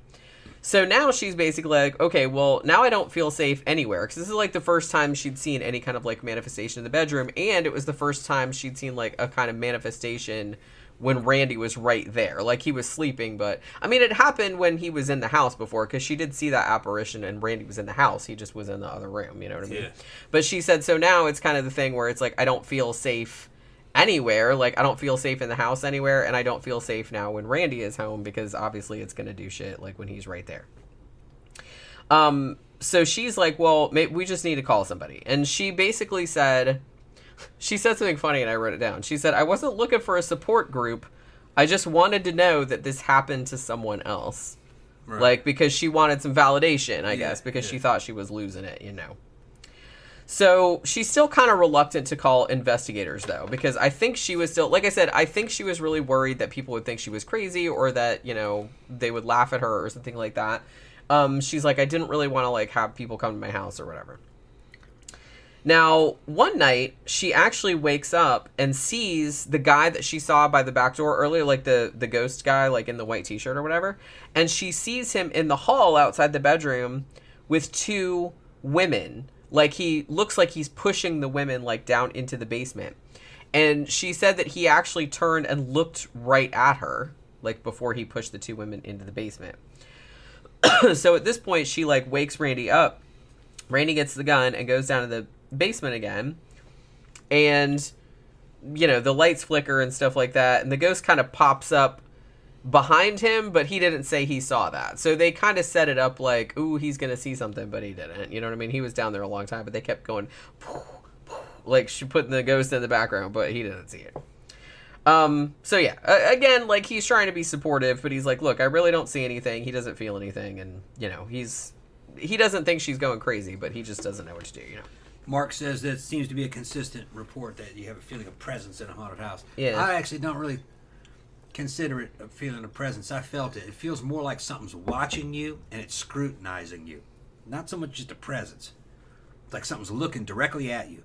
So now she's basically like, okay, well, now I don't feel safe anywhere, because this is like the first time she'd seen any kind of like manifestation in the bedroom, and it was the first time she'd seen like a kind of manifestation when Randy was right there. Like, he was sleeping, but... I mean, it happened when he was in the house before, because she did see that apparition, and Randy was in the house. He just was in the other room, you know what I mean? Yeah. But she said, so now it's kind of the thing where it's like, I don't feel safe anywhere. Like, I don't feel safe in the house anywhere, and I don't feel safe now when Randy is home, because obviously it's going to do shit, like, when he's right there. Um, so she's like, well, maybe we just need to call somebody. And she basically said... She said something funny and I wrote it down. She said, I wasn't looking for a support group. I just wanted to know that this happened to someone else. Right. Like, because she wanted some validation, I yeah, guess, because yeah. she thought she was losing it, you know. So she's still kind of reluctant to call investigators, though, because I think she was still, like I said, I think she was really worried that people would think she was crazy or that, you know, they would laugh at her or something like that. Um, she's like, I didn't really want to, like, have people come to my house or whatever. Now, one night, she actually wakes up and sees the guy that she saw by the back door earlier, like the, the ghost guy, like in the white t-shirt or whatever. And she sees him in the hall outside the bedroom with two women. Like, he looks like he's pushing the women, like, down into the basement. And she said that he actually turned and looked right at her, like, before he pushed the two women into the basement. So at this point, she, like, wakes Randy up. Randy gets the gun and goes down to the basement again, and you know the lights flicker and stuff like that, and the ghost kind of pops up behind him, but he didn't say he saw that, so they kind of set it up like, ooh, he's gonna see something, but he didn't, you know what I mean? He was down there a long time, but they kept going poof, poof, like she put the ghost in the background, but he didn't see it. Um so yeah, again, like, he's trying to be supportive, but he's like, look, I really don't see anything. He doesn't feel anything, and you know he's he doesn't think she's going crazy, but he just doesn't know what to do, you know. Mark says that seems to be a consistent report that you have a feeling of presence in a haunted house. Yeah. I actually don't really consider it a feeling of presence. I felt it. It feels more like something's watching you and it's scrutinizing you. Not so much just a presence. It's like something's looking directly at you.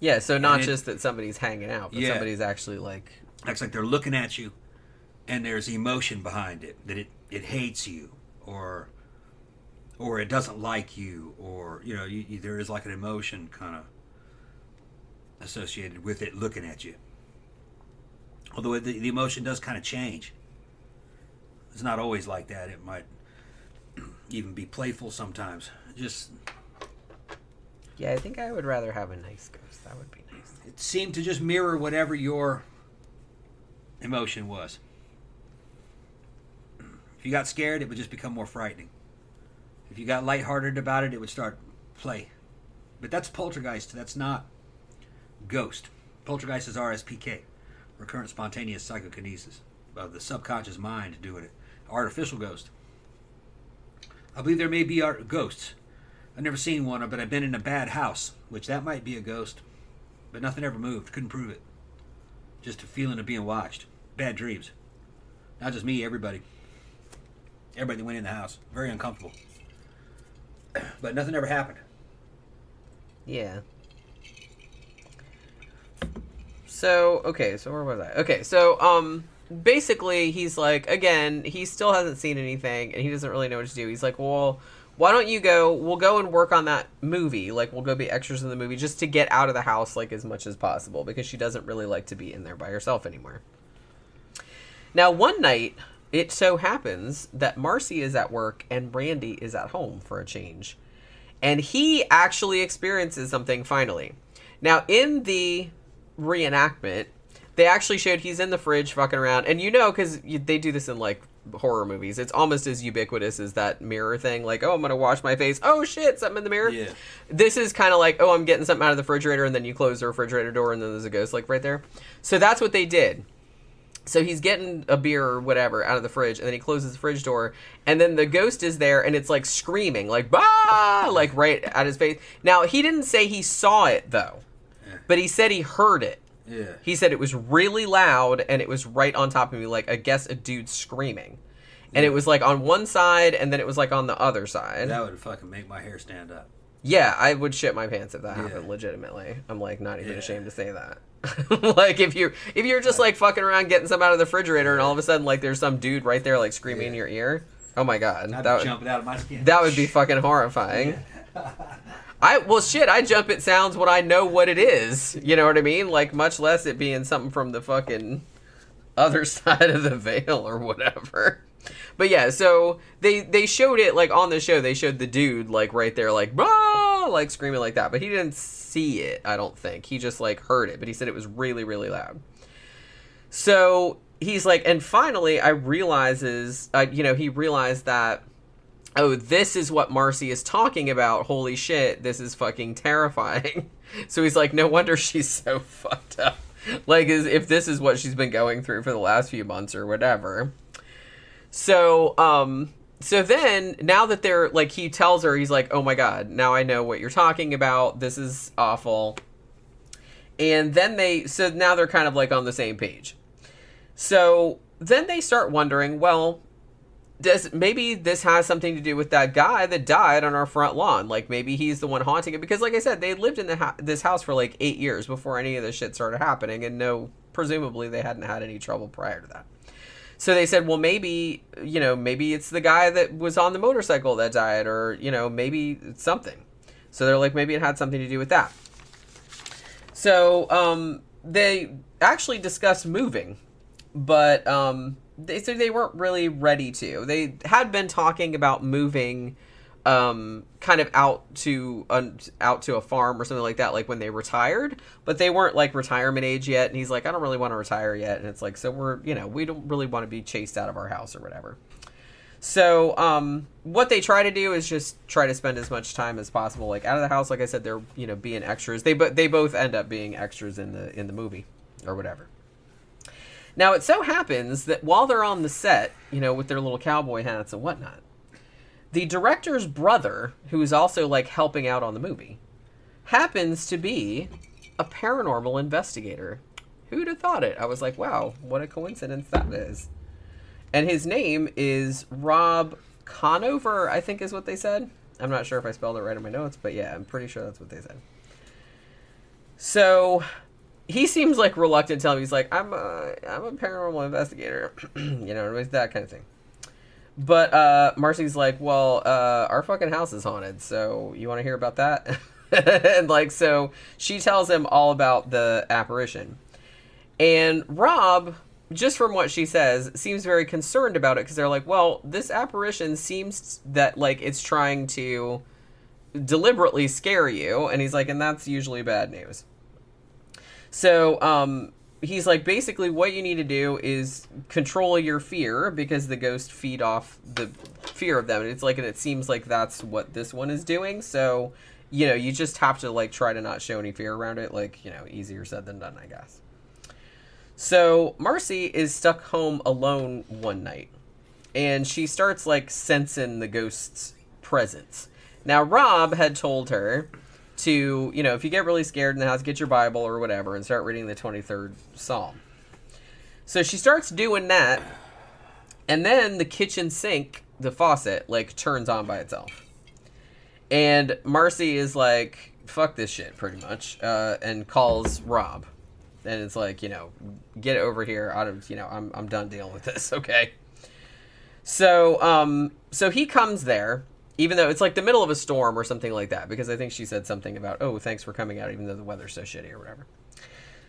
Yeah, so not it, just that somebody's hanging out, but yeah, somebody's actually like... It's like they're looking at you and there's emotion behind it. That it, it hates you, or... or it doesn't like you, or, you know, you, you, there is like an emotion kind of associated with it looking at you. Although the, the emotion does kind of change. It's not always like that. It might even be playful sometimes. Just... Yeah, I think I would rather have a nice ghost. That would be nice. It seemed to just mirror whatever your emotion was. If you got scared, it would just become more frightening. If you got lighthearted about it, it would start play. But that's poltergeist. That's not ghost. Poltergeist is R S P K, recurrent spontaneous psychokinesis of the subconscious mind doing it. Artificial ghost. I believe there may be art ghosts. I've never seen one, but I've been in a bad house, which that might be a ghost, but nothing ever moved. Couldn't prove it. Just a feeling of being watched. Bad dreams. Not just me, everybody. Everybody that went in the house. Very uncomfortable. But nothing ever happened. Yeah. So, okay, so where was I? Okay, so, um, basically he's like, again, he still hasn't seen anything, and he doesn't really know what to do. He's like, well, why don't you go, we'll go and work on that movie. Like, we'll go be extras in the movie just to get out of the house, like, as much as possible, because she doesn't really like to be in there by herself anymore. Now, one night... it so happens that Marcy is at work and Randy is at home for a change. And he actually experiences something finally. Now, in the reenactment, they actually showed he's in the fridge fucking around. And you know, because they do this in, like, horror movies. It's almost as ubiquitous as that mirror thing. Like, oh, I'm going to wash my face. Oh, shit, something in the mirror. Yeah. This is kind of like, oh, I'm getting something out of the refrigerator. And then you close the refrigerator door and then there's a ghost, like, right there. So that's what they did. So he's getting a beer or whatever out of the fridge, and then he closes the fridge door, and then the ghost is there, and it's, like, screaming, like, bah, like, right at his face. Now, he didn't say he saw it, though, yeah, but he said he heard it. Yeah. He said it was really loud, and it was right on top of me, like, I guess a dude screaming. Yeah. And it was, like, on one side, and then it was, like, on the other side. That would fucking make my hair stand up. Yeah, I would shit my pants if that yeah. happened, legitimately. I'm, like, not even yeah. ashamed to say that. Like, if you're if you're just like fucking around getting some out of the refrigerator and all of a sudden like there's some dude right there like screaming yeah. in your ear, oh my god, I'd that would jump out of my skin. That would be fucking horrifying. Yeah. I well shit, I jump at sounds when I know what it is. You know what I mean? Like, much less it being something from the fucking other side of the veil or whatever. But yeah, so they they showed it like on the show. They showed the dude like right there, like bah! Like screaming like that. But he didn't see it, I don't think. He just like heard it. But he said it was really, really loud. So he's like, and finally, I realizes, uh, you know, he realized that oh, this is what Marcy is talking about. Holy shit, this is fucking terrifying. So he's like, no wonder she's so fucked up. Like, if this is what she's been going through for the last few months or whatever. So, um, so then, now that they're, like, he tells her, he's like, oh my god, now I know what you're talking about. This is awful. And then they, so now they're kind of, like, on the same page. So then they start wondering, well, does maybe this has something to do with that guy that died on our front lawn? Like, maybe he's the one haunting it, because like I said, they lived in the ha- this house for like eight years before any of this shit started happening, and no, presumably they hadn't had any trouble prior to that. So they said, well, maybe, you know, maybe it's the guy that was on the motorcycle that died, or, you know, maybe it's something. So they're like, maybe it had something to do with that. So um, they actually discussed moving, but um They, so they weren't really ready to. They had been talking about moving, um, kind of out to uh, out to a farm or something like that, like when they retired. But they weren't like retirement age yet. And he's like, I don't really want to retire yet. And it's like, so we're, you know, we don't really want to be chased out of our house or whatever. So um, what they try to do is just try to spend as much time as possible, like out of the house. Like I said, they're, you know, being extras. They but they both end up being extras in the in the movie or whatever. Now, it so happens that while they're on the set, you know, with their little cowboy hats and whatnot, the director's brother, who is also, like, helping out on the movie, happens to be a paranormal investigator. Who'd have thought it? I was like, wow, what a coincidence that is. And his name is Rob Conover, I think is what they said. I'm not sure if I spelled it right in my notes, but yeah, I'm pretty sure that's what they said. So he seems like reluctant to tell me. He's like, I'm a, I'm a paranormal investigator, you know, that kind of thing. But uh, Marcy's like, well, uh, our fucking house is haunted, so you want to hear about that? And like, so she tells him all about the apparition. And Rob, just from what she says, seems very concerned about it, because they're like, well, this apparition seems that like it's trying to deliberately scare you. And he's like, and that's usually bad news. So um, he's like, basically what you need to do is control your fear, because the ghosts feed off the fear of them. And it's like, and it seems like that's what this one is doing. So, you know, you just have to like try to not show any fear around it. Like, you know, easier said than done, I guess. So Marcy is stuck home alone one night, and she starts like sensing the ghost's presence. Now, Rob had told her to, you know, if you get really scared in the house, get your Bible or whatever and start reading the twenty-third Psalm. So she starts doing that, and then the kitchen sink, the faucet, like, turns on by itself. And Marcy is like, fuck this shit, pretty much, uh, and calls Rob. And it's like, you know, get over here. I don't, you know, I'm I'm done dealing with this, okay? So, um, so he comes there, even though it's like the middle of a storm or something like that, because I think she said something about, oh, thanks for coming out, even though the weather's so shitty or whatever.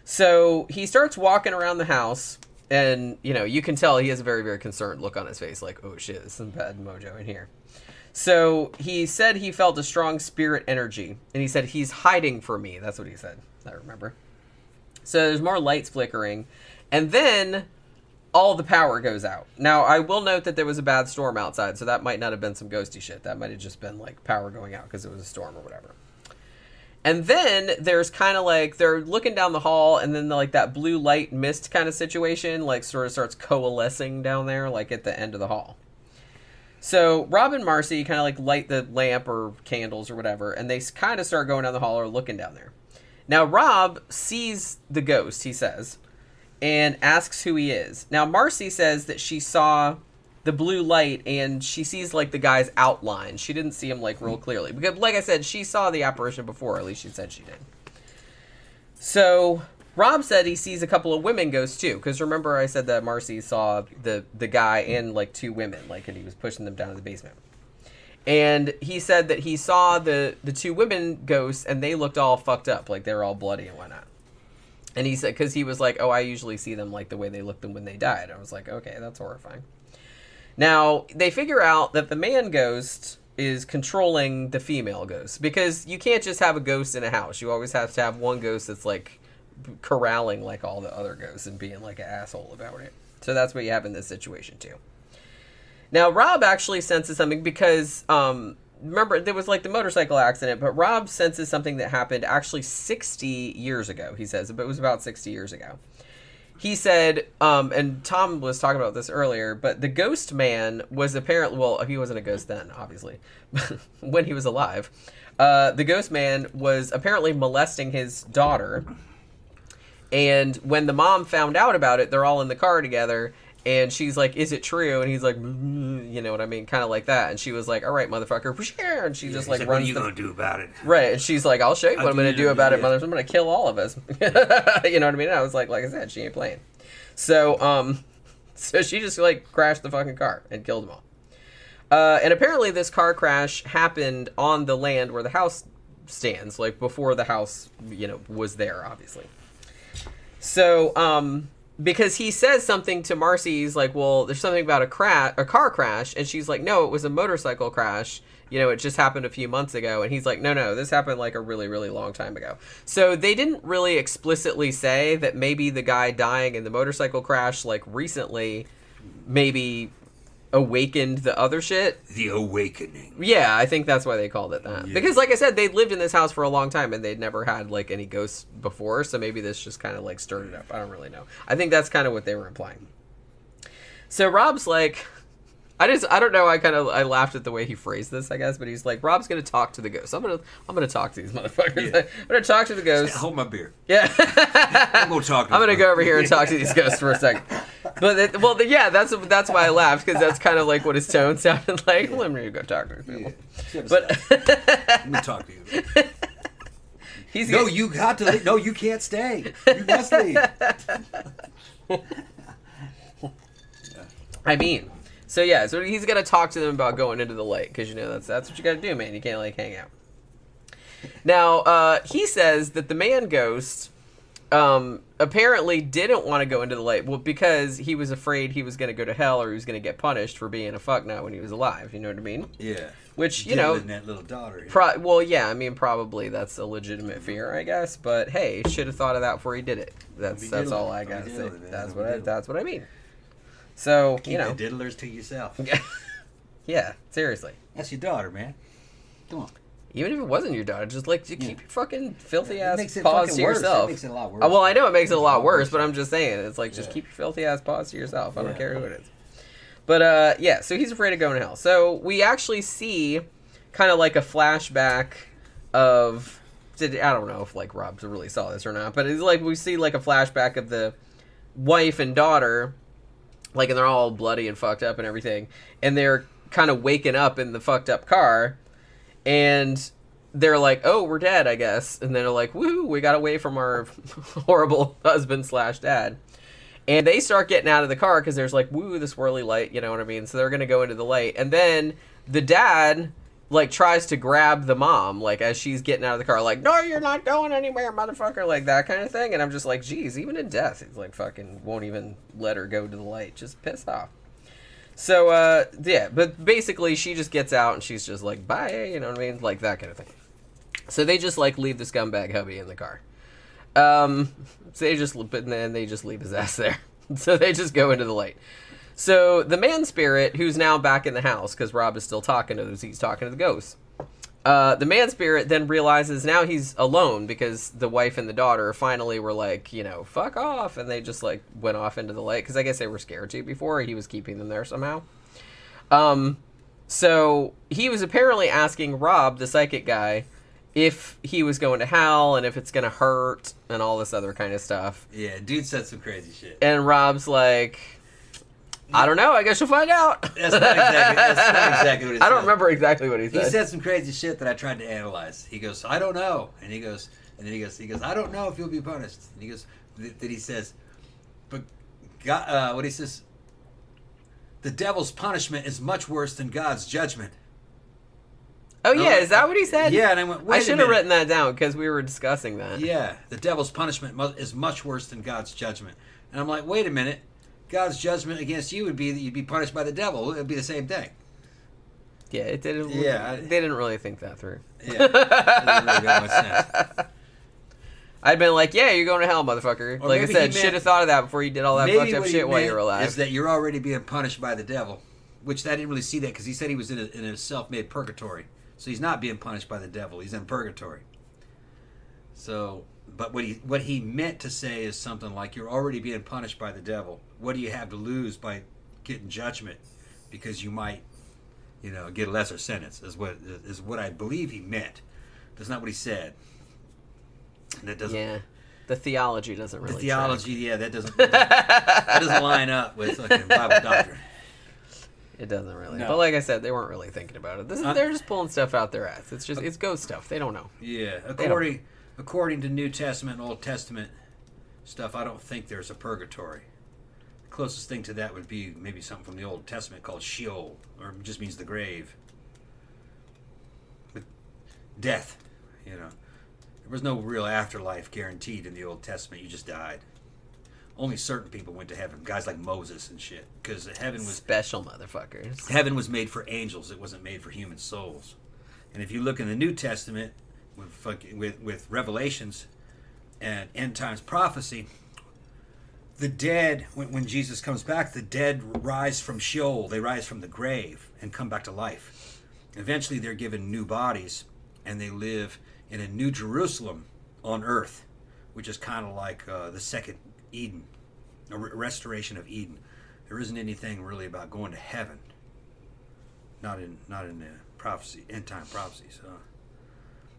So he starts walking around the house, and, you know, you can tell he has a very, very concerned look on his face, like, oh shit, there's some bad mojo in here. So he said he felt a strong spirit energy, and he said, he's hiding from me. That's what he said. I remember. So there's more lights flickering, and then all the power goes out. Now, I will note that there was a bad storm outside, so that might not have been some ghosty shit. That might have just been, like, power going out because it was a storm or whatever. And then there's kind of, like, they're looking down the hall, and then, like, that blue light mist kind of situation, like, sort of starts coalescing down there, like, at the end of the hall. So Rob and Marcy kind of, like, light the lamp or candles or whatever, and they kind of start going down the hall or looking down there. Now, Rob sees the ghost, he says, and asks who he is. Now, Marcy says that she saw the blue light, and she sees, like, the guy's outline. She didn't see him, like, real clearly. Because, like I said, she saw the apparition before. At least she said she did. So Rob said he sees a couple of women ghosts, too. Because, remember, I said that Marcy saw the, the guy and, like, two women. Like, and he was pushing them down to the basement. And he said that he saw the, the two women ghosts, and they looked all fucked up. Like, they were all bloody and whatnot. And he said, because he was like, oh, I usually see them like the way they looked them when they died. I was like, okay, that's horrifying. Now, they figure out that the man ghost is controlling the female ghost, because you can't just have a ghost in a house. You always have to have one ghost that's like corralling like all the other ghosts and being like an asshole about it. So that's what you have in this situation too. Now, Rob actually senses something because, um, remember, there was like the motorcycle accident, but Rob senses something that happened actually sixty years ago, he says. But it was about sixty years ago. He said, um, and Tom was talking about this earlier, but the ghost man was apparently, well, he wasn't a ghost then, obviously, when he was alive. Uh, the ghost man was apparently molesting his daughter. And when the mom found out about it, they're all in the car together. And she's like, is it true? And he's like, mm, you know what I mean? Kind of like that. And she was like, all right, motherfucker. And she just yeah, like, like runs. What are you going to do about it? Right. And she's like, I'll show you what I'm going to do about it, motherfucker. I'm going to kill all of us. You know what I mean? And I was like, like I said, she ain't playing. So, um, so she just like crashed the fucking car and killed them all. Uh, and apparently this car crash happened on the land where the house stands, like before the house, you know, was there, obviously. So, um... because he says something to Marcy, he's like, well, there's something about a crash, a car crash. And she's like, no, it was a motorcycle crash. You know, it just happened a few months ago. And he's like, no, no, this happened like a really, really long time ago. So they didn't really explicitly say that maybe the guy dying in the motorcycle crash, like recently, maybe awakened the other shit. The Awakening. Yeah, I think that's why they called it that. Yeah. Because like I said, they'd lived in this house for a long time and they'd never had like any ghosts before, so maybe this just kind of like stirred it up. I don't really know. I think that's kind of what they were implying. So Rob's like, I just, I don't know, I kind of, I laughed at the way he phrased this, I guess, but he's like, Rob's going to talk to the ghosts. I'm going to, I'm going to talk to these motherfuckers. Yeah. I'm going to talk to the ghosts. Hold my beer. Yeah. I'm going to talk to I'm going to go over here and talk to these ghosts for a second. But, it, well, yeah, that's, that's why I laughed, because that's kind of like what his tone sounded like. Well, I'm going to go talk to these people. Yeah. But, let me talk to you. He's no, gonna... you got to leave. No, you can't stay. You must leave. I mean. So, yeah, so he's going to talk to them about going into the light because, you know, that's that's what you got to do, man. You can't, like, hang out. Now, uh, he says that the man ghost um, apparently didn't want to go into the light well, because he was afraid he was going to go to hell or he was going to get punished for being a fucknut when he was alive. You know what I mean? Yeah. Which, you know. That little daughter. Yeah. Pro well, yeah, I mean, probably that's a legitimate fear, I guess. But, hey, should have thought of that before he did it. That's that's all I got to say. That's what I, that's what I mean. So, you Keep know. the diddlers to yourself. Yeah, seriously. That's your daughter, man. Come on. Even if it wasn't your daughter, just like, just yeah. keep your fucking filthy yeah, ass paws to worse. yourself. It makes it a lot worse. Well, I know it makes it, it, makes it a lot worse, worse, but I'm just saying, it's like, yeah. just keep your filthy ass paws to yourself. I don't yeah. care who it is. But, uh, yeah, so he's afraid of going to hell. So we actually see kind of like a flashback of, I don't know if like Rob really saw this or not, but it's like we see like a flashback of the wife and daughter. Like, and they're all bloody and fucked up and everything. And they're kind of waking up in the fucked up car. And they're like, oh, we're dead, I guess. And they're like, woohoo, we got away from our horrible husband slash dad. And they start getting out of the car because there's like, woo, the swirly light, you know what I mean? So they're going to go into the light. And then the dad, like, tries to grab the mom, like, as she's getting out of the car. Like, no, you're not going anywhere, motherfucker. Like, that kind of thing. And I'm just like, geez, even in death, it's like, fucking won't even let her go to the light. Just piss off. So, uh, yeah. But basically, she just gets out, and she's just like, bye. You know what I mean? Like, that kind of thing. So they just, like, leave the scumbag hubby in the car. Um, so they just, but then they just leave his ass there. So they just go into the light. So the man spirit, who's now back in the house, because Rob is still talking to those, he's talking to the ghosts. Uh, the man spirit then realizes now he's alone because the wife and the daughter finally were like, you know, fuck off. And they just like went off into the light because I guess they were scared to before. He was keeping them there somehow. Um, so he was apparently asking Rob, the psychic guy, if he was going to hell and if it's going to hurt and all this other kind of stuff. Yeah, dude said some crazy shit. And Rob's like... I don't know. I guess you'll find out. That's not exactly, that's not exactly what he said. I don't remember exactly what he said. He said some crazy shit that I tried to analyze. He goes, I don't know. And he goes, and then he goes, he goes, I don't know if you'll be punished. And he goes, th then he says, but God, uh, what he says, the devil's punishment is much worse than God's judgment. Oh, yeah. Is that what he said? Yeah. And I went, wait, I should have written that down because we were discussing that. Yeah. The devil's punishment is much worse than God's judgment. And I'm like, wait a minute. God's judgment against you would be that you'd be punished by the devil. It would be the same thing. Yeah, it didn't. Yeah, they didn't really think that through. Yeah, it didn't really make much sense. I'd been like, "Yeah, you're going to hell, motherfucker." Or like I said, should have thought of that before you did all that fucked up shit while you were alive. Is that you're already being punished by the devil? which I didn't really see that because he said he was in a, in a self-made purgatory. So he's not being punished by the devil. He's in purgatory. So, but what he, what he meant to say is something like, you're already being punished by the devil. What do you have to lose by getting judgment? Because you might, you know, get a lesser sentence is what, is what I believe he meant. That's not what he said. And that doesn't... Yeah. The theology doesn't really... The theology, track. yeah, that doesn't... that doesn't line up with fucking Bible doctrine. It doesn't really. No. But like I said, they weren't really thinking about it. This is, uh, they're just pulling stuff out their ass. It's just, it's ghost stuff. They don't know. Yeah. According, don't. according to New Testament and Old Testament stuff, I don't think there's a purgatory. The closest thing to that would be maybe something from the Old Testament called Sheol, or it just means the grave. With death, you know. There was no real afterlife guaranteed in the Old Testament. You just died. Only certain people went to heaven, guys like Moses and shit, because heaven was... Special motherfuckers. Heaven was made for angels. It wasn't made for human souls. And if you look in the New Testament, with, with, with Revelations and end times prophecy, the dead, when, when Jesus comes back, the dead rise from Sheol. They rise from the grave and come back to life. Eventually, they're given new bodies, and they live in a new Jerusalem on earth, which is kind of like uh, the second... Eden, a re restoration of Eden. There isn't anything really about going to heaven. Not in not in the prophecy, end time prophecies. Uh,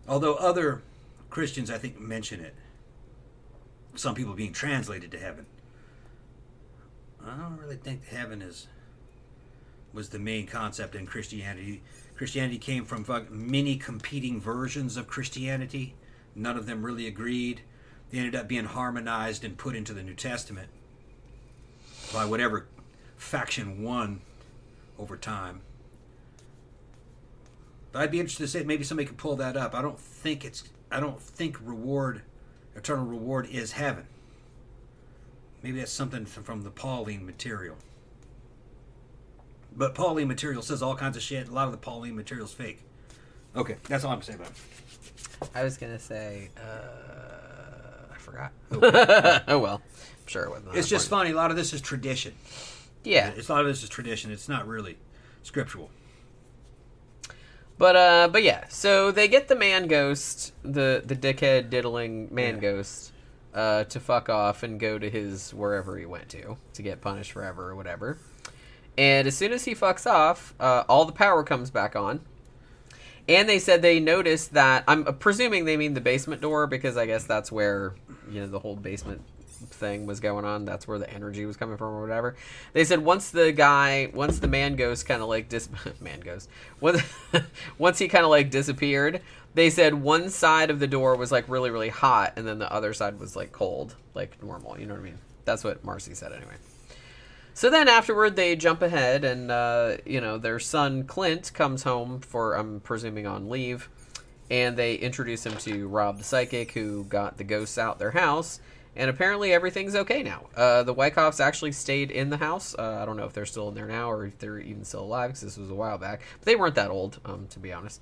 although other Christians, I think, mention it. Some people being translated to heaven. I don't really think heaven is was the main concept in Christianity. Christianity came from many competing versions of Christianity. None of them really agreed. They ended up being harmonized and put into the New Testament by whatever faction won over time. But I'd be interested to see, maybe somebody could pull that up. I don't think it's, I don't think reward, eternal reward is heaven. Maybe that's something from the Pauline material. But Pauline material says all kinds of shit. A lot of the Pauline material's fake. Okay, that's all I'm saying about it. I was gonna say, uh... forgot. Okay. Oh well, I'm sure it wasn't. It's just funny. A lot of this is tradition. Yeah, it's a lot of this is tradition. It's not really scriptural. But uh, but yeah. So they get the man ghost, the the dickhead diddling man yeah. ghost, uh, to fuck off and go to his wherever he went to to get punished forever or whatever. And as soon as he fucks off, uh, all the power comes back on. And they said they noticed that, I'm presuming they mean the basement door, because I guess that's where, you know, the whole basement thing was going on. That's where the energy was coming from or whatever. They said once the guy, once the man ghost kind of like, dis man ghost, once, once he kind of like disappeared, they said one side of the door was like really, really hot, and then the other side was like cold, like normal, you know what I mean? That's what Marcy said anyway. So then afterward, they jump ahead, and, uh, you know, their son, Clint, comes home for, I'm presuming, on leave. And they introduce him to Rob the Psychic, who got the ghosts out their house. And apparently everything's okay now. Uh, the Wyckoffs actually stayed in the house. Uh, I don't know if they're still in there now or if they're even still alive, because this was a while back. But they weren't that old, um, to be honest.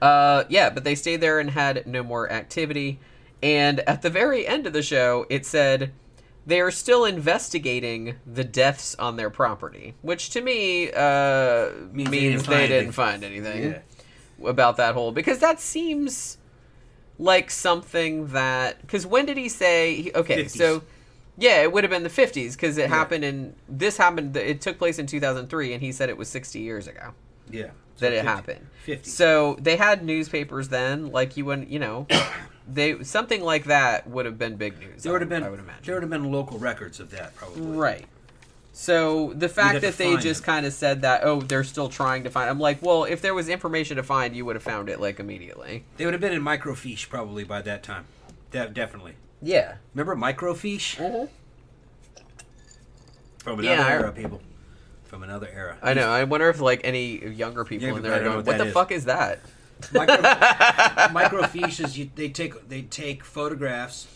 Uh, yeah, but they stayed there and had no more activity. And at the very end of the show, it said... They are still investigating the deaths on their property, which to me uh, means, means they didn't, they find, didn't find anything yeah. about that whole... Because that seems like something that... Because when did he say... Okay, fifties. So... Yeah, it would have been the fifties, because it yeah. happened in... This happened... It took place in two thousand three, and he said it was sixty years ago. Yeah. So that it fifty, happened. fifty. So they had newspapers then, like you wouldn't... You know... They something like that would have been big news. There would have been, I would imagine. There would have been local records of that, probably. Right. So the fact that they just kind of said that, oh, they're still trying to find. I'm like, well, if there was information to find, you would have found it like immediately. They would have been in microfiche probably by that time. De definitely. Yeah. Remember microfiche? Mm-hmm. From another yeah, era, people. From another era. I know. I wonder if like any younger people younger in there are going, what, what the is. fuck is that? Micro, microfiche is you, they take they take photographs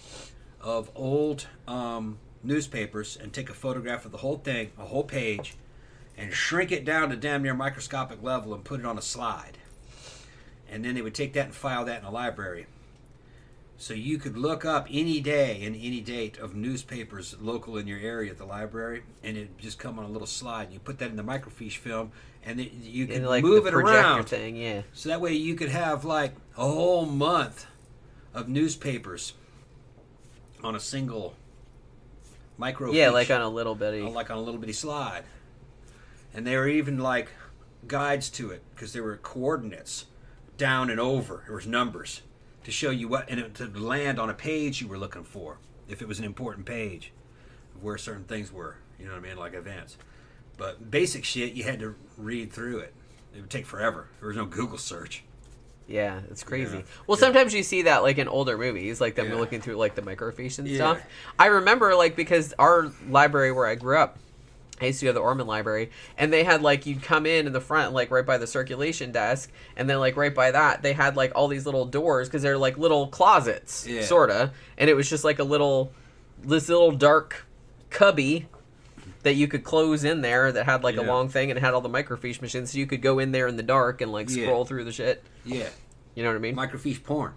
of old um, newspapers and take a photograph of the whole thing, a whole page, and shrink it down to damn near microscopic level and put it on a slide. And then they would take that and file that in a library. So you could look up any day and any date of newspapers local in your area at the library, and it'd just come on a little slide. You put that in the microfiche film, and it, you could like move it around. Thing, yeah. So that way you could have like a whole month of newspapers on a single microfiche. Yeah, like on a little bitty. Like on a little bitty slide. And they were even like guides to it, because there were coordinates down and over. There was numbers to show you what, and it, to land on a page you were looking for, if it was an important page, where certain things were, you know what I mean, like events. But basic shit, you had to read through it. It would take forever. There was no Google search. Yeah, it's crazy. Yeah. Well, yeah. Sometimes you see that like in older movies, like them yeah. looking through like the microfiche and yeah. stuff. I remember like, because our library where I grew up, I used to go to the Orman Library, and they had, like, you'd come in in the front, like, right by the circulation desk, and then, like, right by that, they had, like, all these little doors, because they're, like, little closets, yeah. sort of, and it was just, like, a little, this little dark cubby that you could close in there that had, like, yeah. a long thing and had all the microfiche machines, so you could go in there in the dark and, like, scroll yeah. through the shit. Yeah. You know what I mean? Microfiche porn.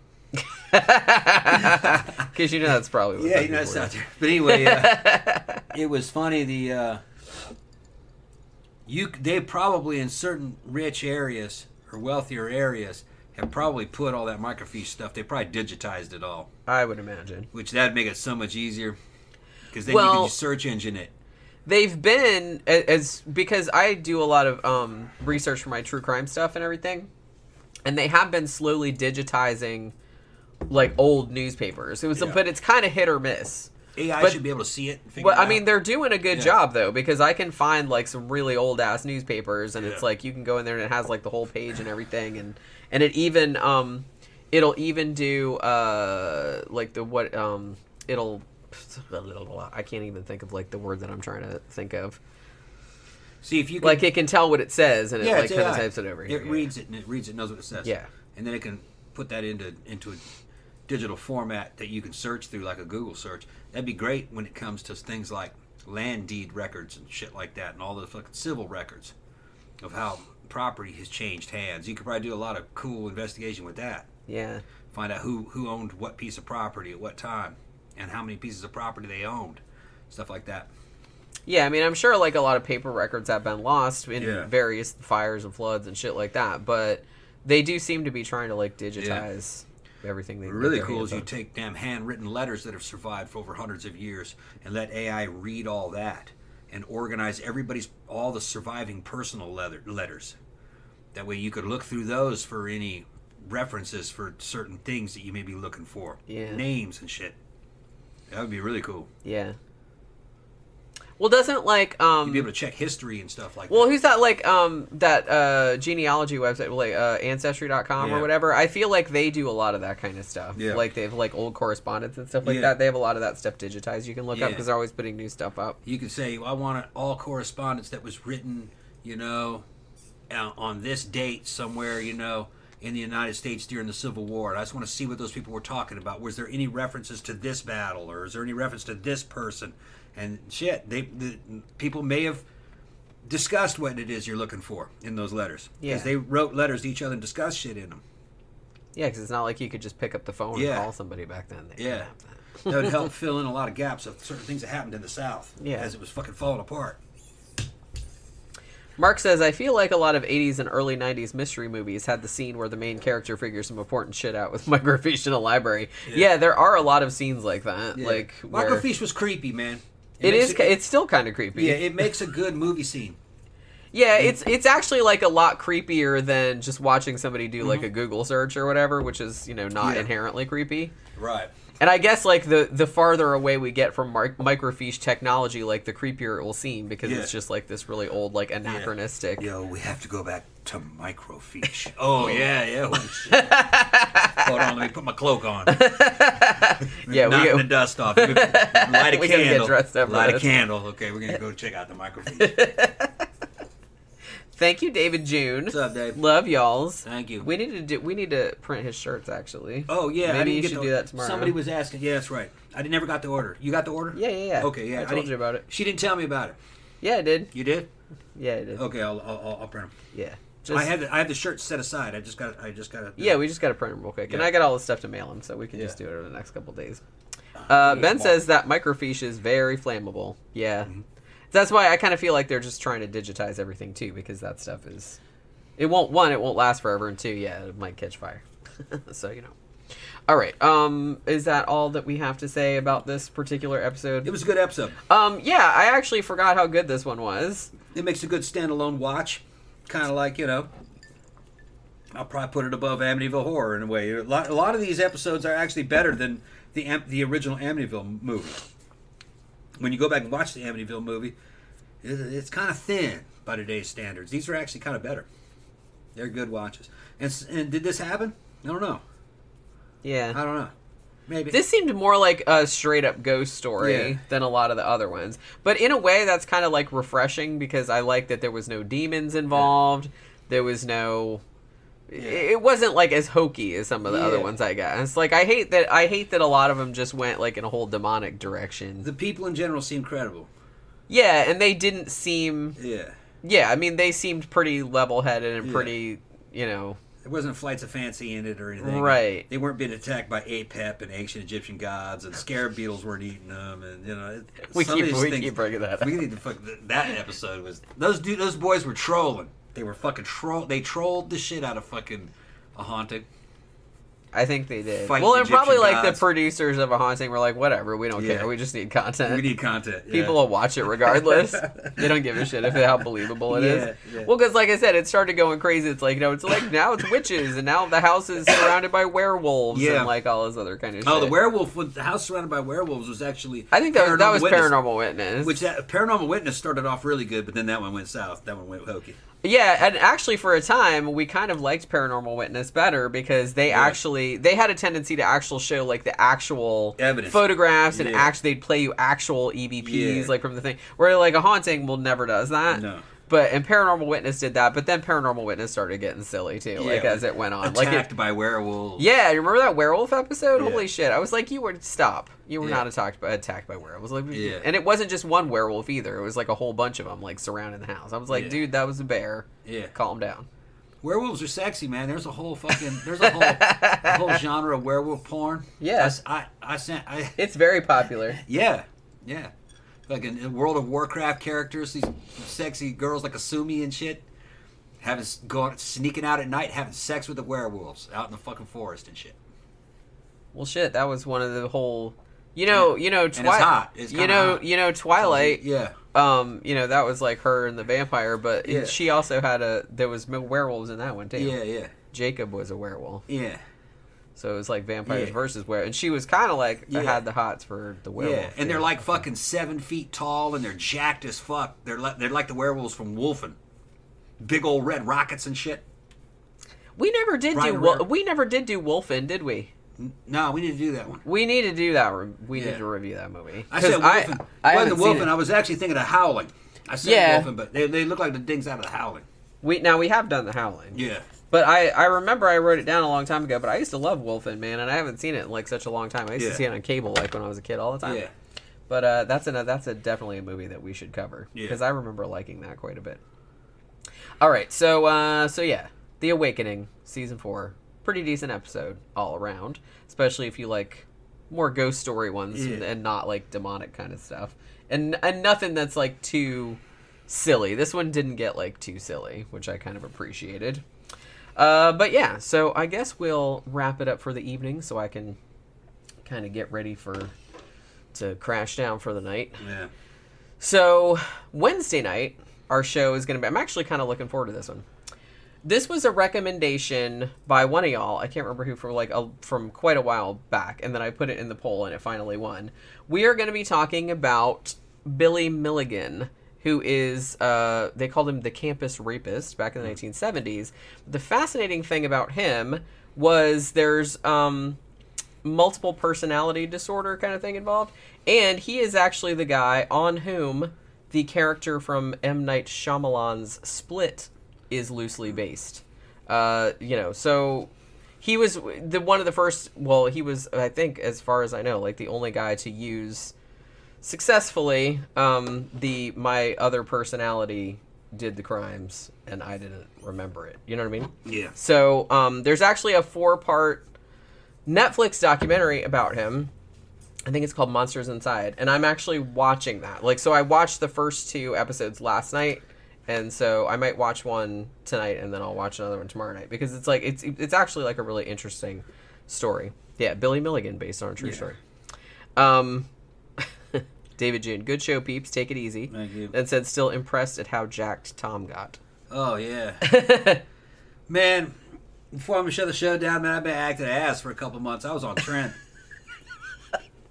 Because you know that's probably what yeah, you know that's out there. But anyway, uh, it was funny, the, uh... You, they probably in certain rich areas or wealthier areas have probably put all that microfiche stuff. They probably digitized it all. I would imagine. Which that'd make it so much easier, because then well, you can just search engine it. They've been as because I do a lot of um, research for my true crime stuff and everything, and they have been slowly digitizing like old newspapers. It was, yeah. but it's kind of hit or miss. A I but, should be able to see it. Well, it I mean, they're doing a good yeah. job, though, because I can find, like, some really old-ass newspapers, and yeah. it's like, you can go in there, and it has, like, the whole page and everything, and, and it even, um, it'll even do, uh, like, the what, um, it'll, I can't even think of, like, the word that I'm trying to think of. See, if you can, like, it can tell what it says, and yeah, it, like, kind of types it over here. It yeah. reads it, and it reads it, knows what it says. Yeah. And then it can put that into, into a digital format that you can search through, like a Google search. That'd be great when it comes to things like land deed records and shit like that, and all the fucking civil records of how property has changed hands. You could probably do a lot of cool investigation with that. Yeah. Find out who, who owned what piece of property at what time, and how many pieces of property they owned, stuff like that. Yeah, I mean, I'm sure like a lot of paper records have been lost in yeah. various fires and floods and shit like that, but they do seem to be trying to like digitize... Yeah. Everything they really cool is you take damn handwritten letters that have survived for over hundreds of years and let A I read all that and organize everybody's all the surviving personal letter, letters. That way you could look through those for any references for certain things that you may be looking for. Yeah. Names and shit. That would be really cool. Yeah. Well, doesn't like um, you'd be able to check history and stuff like. Well, that. Well, who's that like um, that uh, genealogy website, like uh, ancestry dot com yeah. or whatever? I feel like they do a lot of that kind of stuff. Yeah. Like they have like old correspondence and stuff like yeah. that. They have a lot of that stuff digitized. You can look yeah. up because they're always putting new stuff up. You can say, well, I want all correspondence that was written, you know, on this date somewhere, you know, in the United States during the Civil War. And I just want to see what those people were talking about. Was there any references to this battle, or is there any reference to this person? And shit, they the, people may have discussed what it is you're looking for in those letters. Yeah. Because they wrote letters to each other and discussed shit in them. Yeah, because it's not like you could just pick up the phone yeah. and call somebody back then. They yeah. That would help fill in a lot of gaps of certain things that happened in the South yeah. as it was fucking falling apart. Mark says, I feel like a lot of eighties and early nineties mystery movies had the scene where the main character figures some important shit out with microfiche in a library. Yeah, yeah there are a lot of scenes like that. Yeah. Like microfiche where... was creepy, man. It, it is. A, it's still kind of creepy. Yeah, it makes a good movie scene. Yeah, it's it's actually like a lot creepier than just watching somebody do like mm-hmm. a Google search or whatever, which is you know not yeah. inherently creepy. Right. And I guess like the the farther away we get from microfiche technology, like the creepier it will seem because yeah. it's just like this really old, like anachronistic. Yeah. Yo, we have to go back to microfiche. Oh yeah, yeah. Holy shit. Hold on, let me put my cloak on. yeah, knocking we, the dust off. Light a we candle. Get up Light a candle. Okay, we're gonna go check out the microfiche. Thank you, David June. What's up, Dave? Love y'alls. Thank you. We need to do, we need to print his shirts, actually. Oh yeah, maybe I you should the, do that tomorrow. Somebody was asking. Yeah, that's right. I never got the order. You got the order? Yeah, yeah, yeah. Okay, yeah. I told I you about it. She didn't tell me about it. Yeah, I did. You did? Yeah, I did. Okay, I'll I'll, I'll print them. Yeah. Just, I have the, I have the shirt set aside. I just got I just got to. Yeah, know. We just got to print them real quick, yeah. And I got all the stuff to mail them, so we can yeah. just do it over the next couple of days. Uh, Ben says that microfiche is very flammable. Yeah, mm-hmm. That's why I kind of feel like they're just trying to digitize everything too, because that stuff is, it won't one, it won't last forever, and two, yeah, it might catch fire. So you know. All right. Um, is that all that we have to say about this particular episode? It was a good episode. Um, yeah, I actually forgot how good this one was. It makes a good standalone watch. Kind of like, you know, I'll probably put it above Amityville Horror in a way. A lot, a lot of these episodes are actually better than the the original Amityville movie. When you go back and watch the Amityville movie, it, it's kind of thin by today's standards. These are actually kind of better. They're good watches. And, and did this happen? I don't know. Yeah. I don't know. Maybe. This seemed more like a straight-up ghost story yeah. than a lot of the other ones. But in a way, that's kind of, like, refreshing because I like that there was no demons involved. Yeah. There was no... Yeah. It wasn't, like, as hokey as some of the yeah. other ones I got. And it's like, I hate that I hate that a lot of them just went, like, in a whole demonic direction. The people in general seemed credible. Yeah, and they didn't seem... Yeah. Yeah, I mean, they seemed pretty level-headed and yeah. pretty, you know... There wasn't flights of fancy in it or anything. Right. They weren't being attacked by Apep and ancient Egyptian gods, and scarab beetles weren't eating them. And you know, we keep we things, keep bringing that. Up. We need to fuck that episode was those dude those boys were trolling. They were fucking troll. They trolled the shit out of fucking A Haunting. I think they did. Fight well, and Egyptian probably gods. Like the producers of A Haunting were like, whatever, we don't yeah. care. We just need content. We need content. Yeah. People will watch it regardless. They don't give a shit if how believable it yeah, is. Yeah. Well, because like I said, it started going crazy. It's like, you know, it's like now it's witches, and now the house is surrounded by werewolves yeah. and like all this other kind of shit. Oh, the werewolf, the house surrounded by werewolves was actually. I think that was, that was Witness, Paranormal Witness. Which that, Paranormal Witness started off really good, but then that one went south. That one went hokey. Yeah, and actually for a time, we kind of liked Paranormal Witness better because they yeah. actually, they had a tendency to actually show like the actual evidence. Photographs and yeah. actually they'd play you actual E V Ps yeah. like from the thing, where like A Haunting will never does that. No. But and Paranormal Witness did that, but then Paranormal Witness started getting silly too, yeah, like as it went on, attacked like it, by werewolves. Yeah, you remember that werewolf episode? Yeah. Holy shit! I was like, you were stop. You were yeah. not attacked by attacked by werewolves. Like, yeah. and it wasn't just one werewolf either. It was like a whole bunch of them, like surrounding the house. I was like, yeah. dude, that was a bear. Yeah, calm down. Werewolves are sexy, man. There's a whole fucking there's a whole a whole genre of werewolf porn. Yeah, I I, I, sent, I it's very popular. Yeah, yeah. Like in World of Warcraft characters, these sexy girls like Asumi and shit, having going sneaking out at night, having sex with the werewolves out in the fucking forest and shit. Well, shit, that was one of the whole, you know, yeah. you know, Twi- and it's hot. It's you know, hot. You know, Twilight. Yeah. Um, you know, that was like her and the vampire, but yeah. she also had a. There was werewolves in that one too. Yeah, yeah. Jacob was a werewolf. Yeah. So it was like vampires yeah. versus werewolves. And she was kind of like, yeah. had the hots for the werewolf. Yeah, and they're like fucking seven feet tall and they're jacked as fuck. They're like, they're like the werewolves from Wolfen. Big old red rockets and shit. We never did Ryan do Wol- we never did do Wolfen, did we? No, we need to do that one. We need to do that. Re- we yeah. need to review that movie. I said Wolfen. I, I wasn't the Wolfen. I was actually thinking of Howling. I said yeah. Wolfen, but they, they look like the dings out of the Howling. We, now, we have done the Howling. Yeah. But I, I remember I wrote it down a long time ago, but I used to love Wolfen, man, and I haven't seen it in, like, such a long time. I used yeah. to see it on cable, like, when I was a kid all the time. Yeah. But uh, that's, a, that's a, definitely a movie that we should cover, because yeah. I remember liking that quite a bit. All right, so, uh, so yeah, The Awakening, Season four. Pretty decent episode all around, especially if you like more ghost story ones yeah. and, and not, like, demonic kind of stuff. And, and nothing that's, like, too silly. This one didn't get, like, too silly, which I kind of appreciated. Uh, but yeah, so I guess we'll wrap it up for the evening so I can kind of get ready for to crash down for the night. Yeah. So Wednesday night, our show is going to be... I'm actually kind of looking forward to this one. This was a recommendation by one of y'all. I can't remember who from like a, from quite a while back. And then I put it in the poll and it finally won. We are going to be talking about Billy Milligan, who is, uh, they called him the campus rapist back in the nineteen seventies. The fascinating thing about him was there's um, multiple personality disorder kind of thing involved. And he is actually the guy on whom the character from M. Night Shyamalan's Split is loosely based. Uh, you know, so he was the one of the first, well, he was, I think, as far as I know, like the only guy to use... successfully um the my other personality did the crimes and I didn't remember it. You know what I mean? Yeah. So um, there's actually a four-part Netflix documentary about him. I think it's called Monsters Inside, and I'm actually watching that. Like, so I watched the first two episodes last night, and so I might watch one tonight, and then I'll watch another one tomorrow night, because it's like it's it's actually like a really interesting story. Yeah, Billy Milligan, based on a true yeah. story. Um, David June, good show, peeps. Take it easy. Thank you. And said, still impressed at how jacked Tom got. Oh yeah, man. Before I'm gonna shut the show down, man, I've been acting ass for a couple months. I was on trend.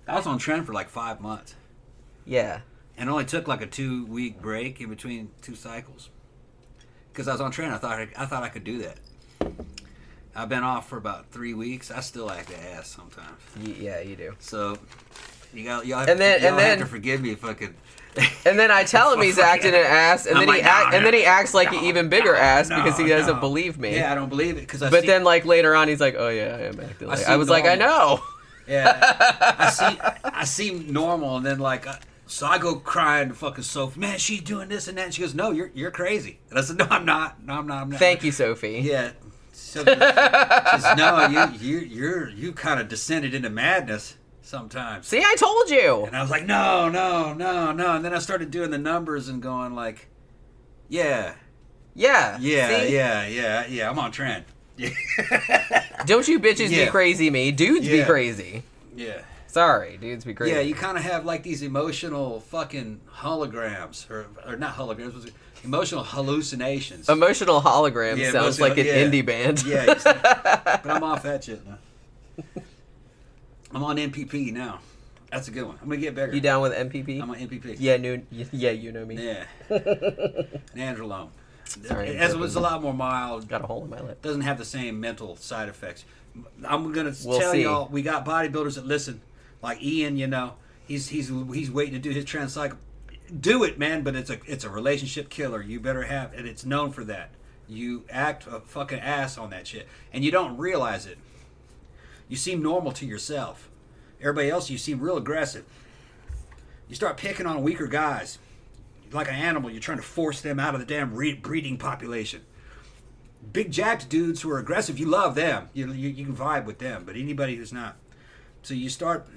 I was on trend for like five months. Yeah. And only took like a two-week break in between two cycles. Because I was on trend. I thought I, I thought I could do that. I've been off for about three weeks. I still act ass sometimes. Yeah, you do. So, you got, y'all have, and then, to, y'all and have then, to forgive me if I could... And then I tell him he's acting an ass, and I'm then like, he act, no, and then he acts like no, an even bigger no, ass because he doesn't no. believe me. Yeah, I don't believe it. Because But see, then like later on, he's like, oh yeah, I am acting like... I, I was normal. like, I know. Yeah, I see. I seem normal, and then like, I, so I go crying to fucking Sophie. Man, she's doing this and that. And she goes, "No, you're you're crazy." And I said, "No, I'm not. No, I'm not. I'm not." Thank you, Sophie. Yeah. So she says, "No, you you you're you kind of descended into madness sometimes." See, I told you. And I was like, "No, no, no, no." And then I started doing the numbers and going like, "Yeah, yeah, yeah, see? yeah, yeah, yeah." I'm on trend. Don't you bitches yeah. be crazy me. Dudes yeah. be crazy. Yeah. Sorry, dudes be crazy. Yeah, you kind of have like these emotional fucking holograms. Or or not holograms. Emotional hallucinations. Emotional holograms yeah, sounds emotional, like an yeah. indie band. Yeah. Exactly. But I'm off that shit now. I'm on M P P now. That's a good one. I'm going to get bigger. You down with M P P? I'm on M P P. Yeah, new, yeah you know me. Yeah. Nandrolone. Sorry, as it was a lot more mild. Got a hole in my lip. Doesn't have the same mental side effects. I'm gonna we'll tell see. y'all, we got bodybuilders that listen, like Ian. You know, he's he's he's waiting to do his trans cycle. Do it, man. But it's a it's a relationship killer. You better have, and it's known for that. You act a fucking ass on that shit, and you don't realize it. You seem normal to yourself. Everybody else, you seem real aggressive. You start picking on weaker guys. Like an animal, you're trying to force them out of the damn re breeding population. Big jacked dudes who are aggressive, you love them. You, you you can vibe with them, but anybody who's not. So you start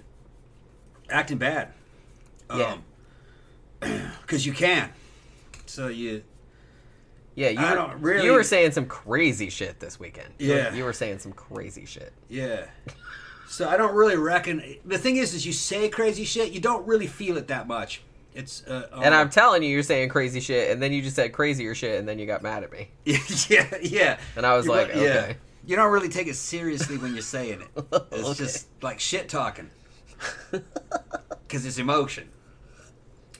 acting bad. Um, yeah. Because you can. So you... Yeah, you, I don't really, you were saying some crazy shit this weekend. Yeah. You were saying some crazy shit. Yeah. So I don't really reckon... The thing is, is you say crazy shit, you don't really feel it that much. It's, uh, um, and I'm telling you, you're saying crazy shit, and then you just said crazier shit, and then you got mad at me. yeah, yeah. And I was you're like, right, okay. Yeah. You don't really take it seriously when you're saying it. It's okay. Just like shit talking. Because it's emotion.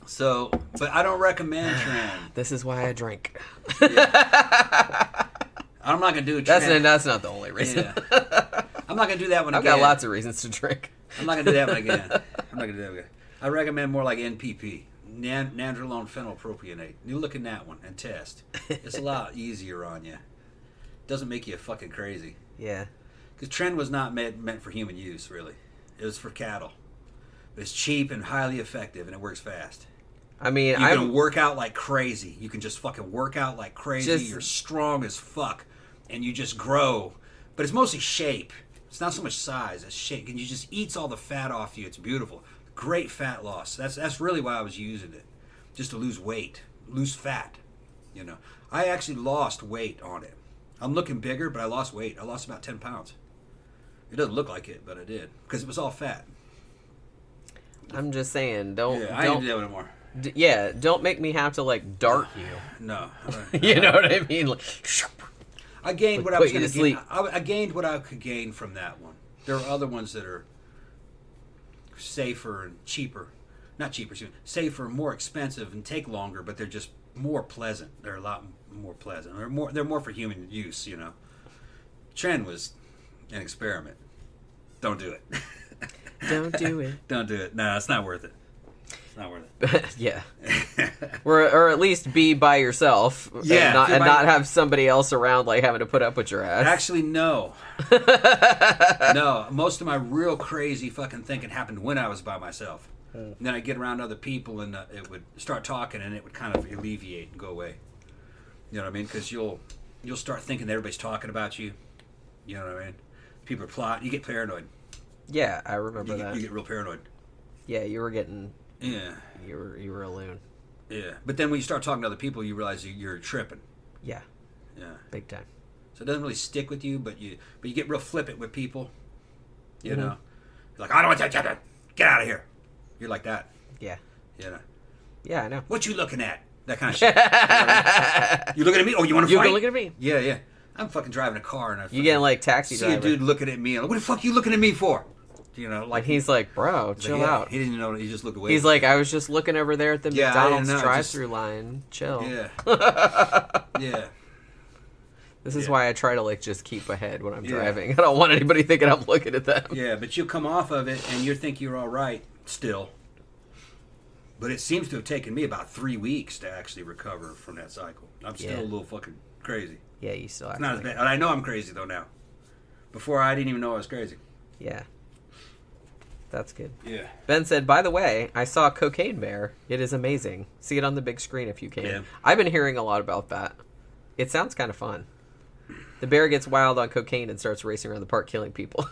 So, but I don't recommend trend. This is why I drink. Yeah. I'm not going to do a trend. That's, that's not the only reason. Yeah. I'm not going to do that one I've again. I've got lots of reasons to drink. I'm not going to do that one again. I'm not going to do that one again. I recommend more like N P P, Nan nandrolone phenylpropionate. You look in that one and test. It's a lot easier on you. Doesn't make you fucking crazy. Yeah. Because trend was not made, meant for human use, really. It was for cattle. But it's cheap and highly effective, and it works fast. I mean, I... You can I'm, work out like crazy. You can just fucking work out like crazy. Just, You're strong as fuck, and you just grow. But it's mostly shape. It's not so much size. It's shape. And you just eats all the fat off you. It's beautiful. Great fat loss. That's that's really why I was using it, just to lose weight, lose fat. You know, I actually lost weight on it. I'm looking bigger, but I lost weight. I lost about ten pounds. It doesn't look like it, but I did because it was all fat. I'm just saying, don't. Yeah, I don't do that anymore. D yeah, don't make me have to like dart you. No, you know what I mean. Like, I gained like, what I was going to gain. I, I gained what I could gain from that one. There are other ones that are safer and cheaper, not cheaper, safer, more expensive, and take longer, but they're just more pleasant. They're a lot more pleasant. They're more, they're more for human use, you know. Trend was an experiment. Don't do it. Don't do it. Don't do it. No, it's not worth it. It's not worth it. Yeah. or, or at least be by yourself. Yeah. And, not, and by... not have somebody else around, like having to put up with your ass. Actually, no. No. Most of my real crazy fucking thinking happened when I was by myself. And then I'd get around other people and uh, it would start talking and it would kind of alleviate and go away. You know what I mean? Because you'll you'll start thinking that everybody's talking about you. You know what I mean? People are plotting. You get paranoid. Yeah, I remember you that. Get, you get real paranoid. Yeah, you were getting. Yeah. You were you were a loon. Yeah, but then when you start talking to other people, you realize you're tripping. Yeah. Yeah. Big time. So it doesn't really stick with you, but you but you get real flippant with people. You mm-hmm. know, you're like, I don't want that. Get, get out of here. You're like that. Yeah. You know. Yeah, I know. What you looking at? That kind of shit. You looking at me? Oh, you want to fight? You looking at me? Yeah, yeah. I'm fucking driving a car and I you getting like taxi see driver. See a dude looking at me and like, what the fuck are you looking at me for? You know, like and he's like, bro, chill like, yeah, out. He didn't know. He just looked away. He's like, I was just looking over there at the yeah, McDonald's drive-through line. Chill. Yeah. Yeah. This is yeah. why I try to like just keep ahead when I'm yeah. driving. I don't want anybody thinking I'm looking at them. Yeah, but you come off of it and you think you're all right still. But it seems to have taken me about three weeks to actually recover from that cycle. I'm still yeah. a little fucking crazy. Yeah, you still act not as bad. And I know I'm crazy, though, now. Before, I didn't even know I was crazy. Yeah. That's good. Yeah. Ben said, by the way, I saw Cocaine Bear. It is amazing. See it on the big screen if you can. Yeah. I've been hearing a lot about that. It sounds kind of fun. The bear gets wild on cocaine and starts racing around the park killing people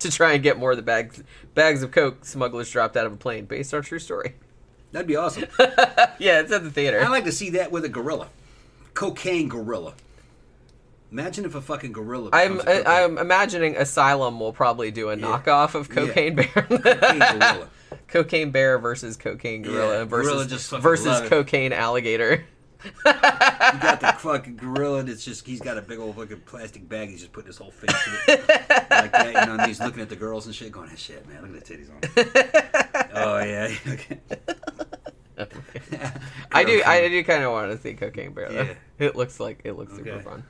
to try and get more of the bags, bags of coke smugglers dropped out of a plane based on a true story. That'd be awesome. Yeah, it's at the theater. I'd like to see that with a gorilla. Cocaine gorilla. Imagine if a fucking gorilla... I'm a I'm imagining Asylum will probably do a yeah. knockoff of Cocaine yeah. Bear. Cocaine gorilla. Cocaine Bear versus Cocaine Gorilla yeah, versus, gorilla just versus Cocaine Alligator. You got the fucking gorilla that's just... He's got a big old fucking plastic bag. He's just putting his whole face in it. Like that, you know, and he's looking at the girls and shit going, hey, shit, man, look at the titties on it. Oh, yeah. Okay. I do I do kind of want to see Cocaine Bear, though. Yeah. It looks like... It looks okay. super fun.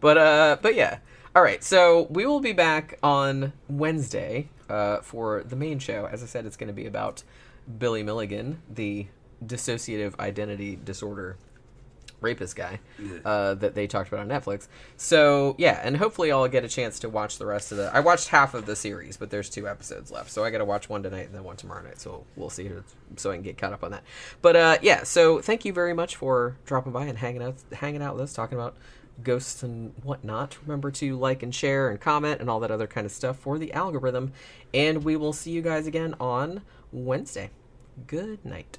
But, uh, but yeah. All right, so we will be back on Wednesday uh, for the main show. As I said, it's going to be about Billy Milligan, the dissociative identity disorder rapist guy uh, that they talked about on Netflix. So, yeah, and hopefully I'll get a chance to watch the rest of the... I watched half of the series, but there's two episodes left. So I got to watch one tonight and then one tomorrow night, so we'll see who, so I can get caught up on that. But, uh, yeah, so thank you very much for dropping by and hanging out, hanging out with us, talking about... ghosts and whatnot. Remember to like and share and comment and all that other kind of stuff for the algorithm, and we will see you guys again on Wednesday. Good night.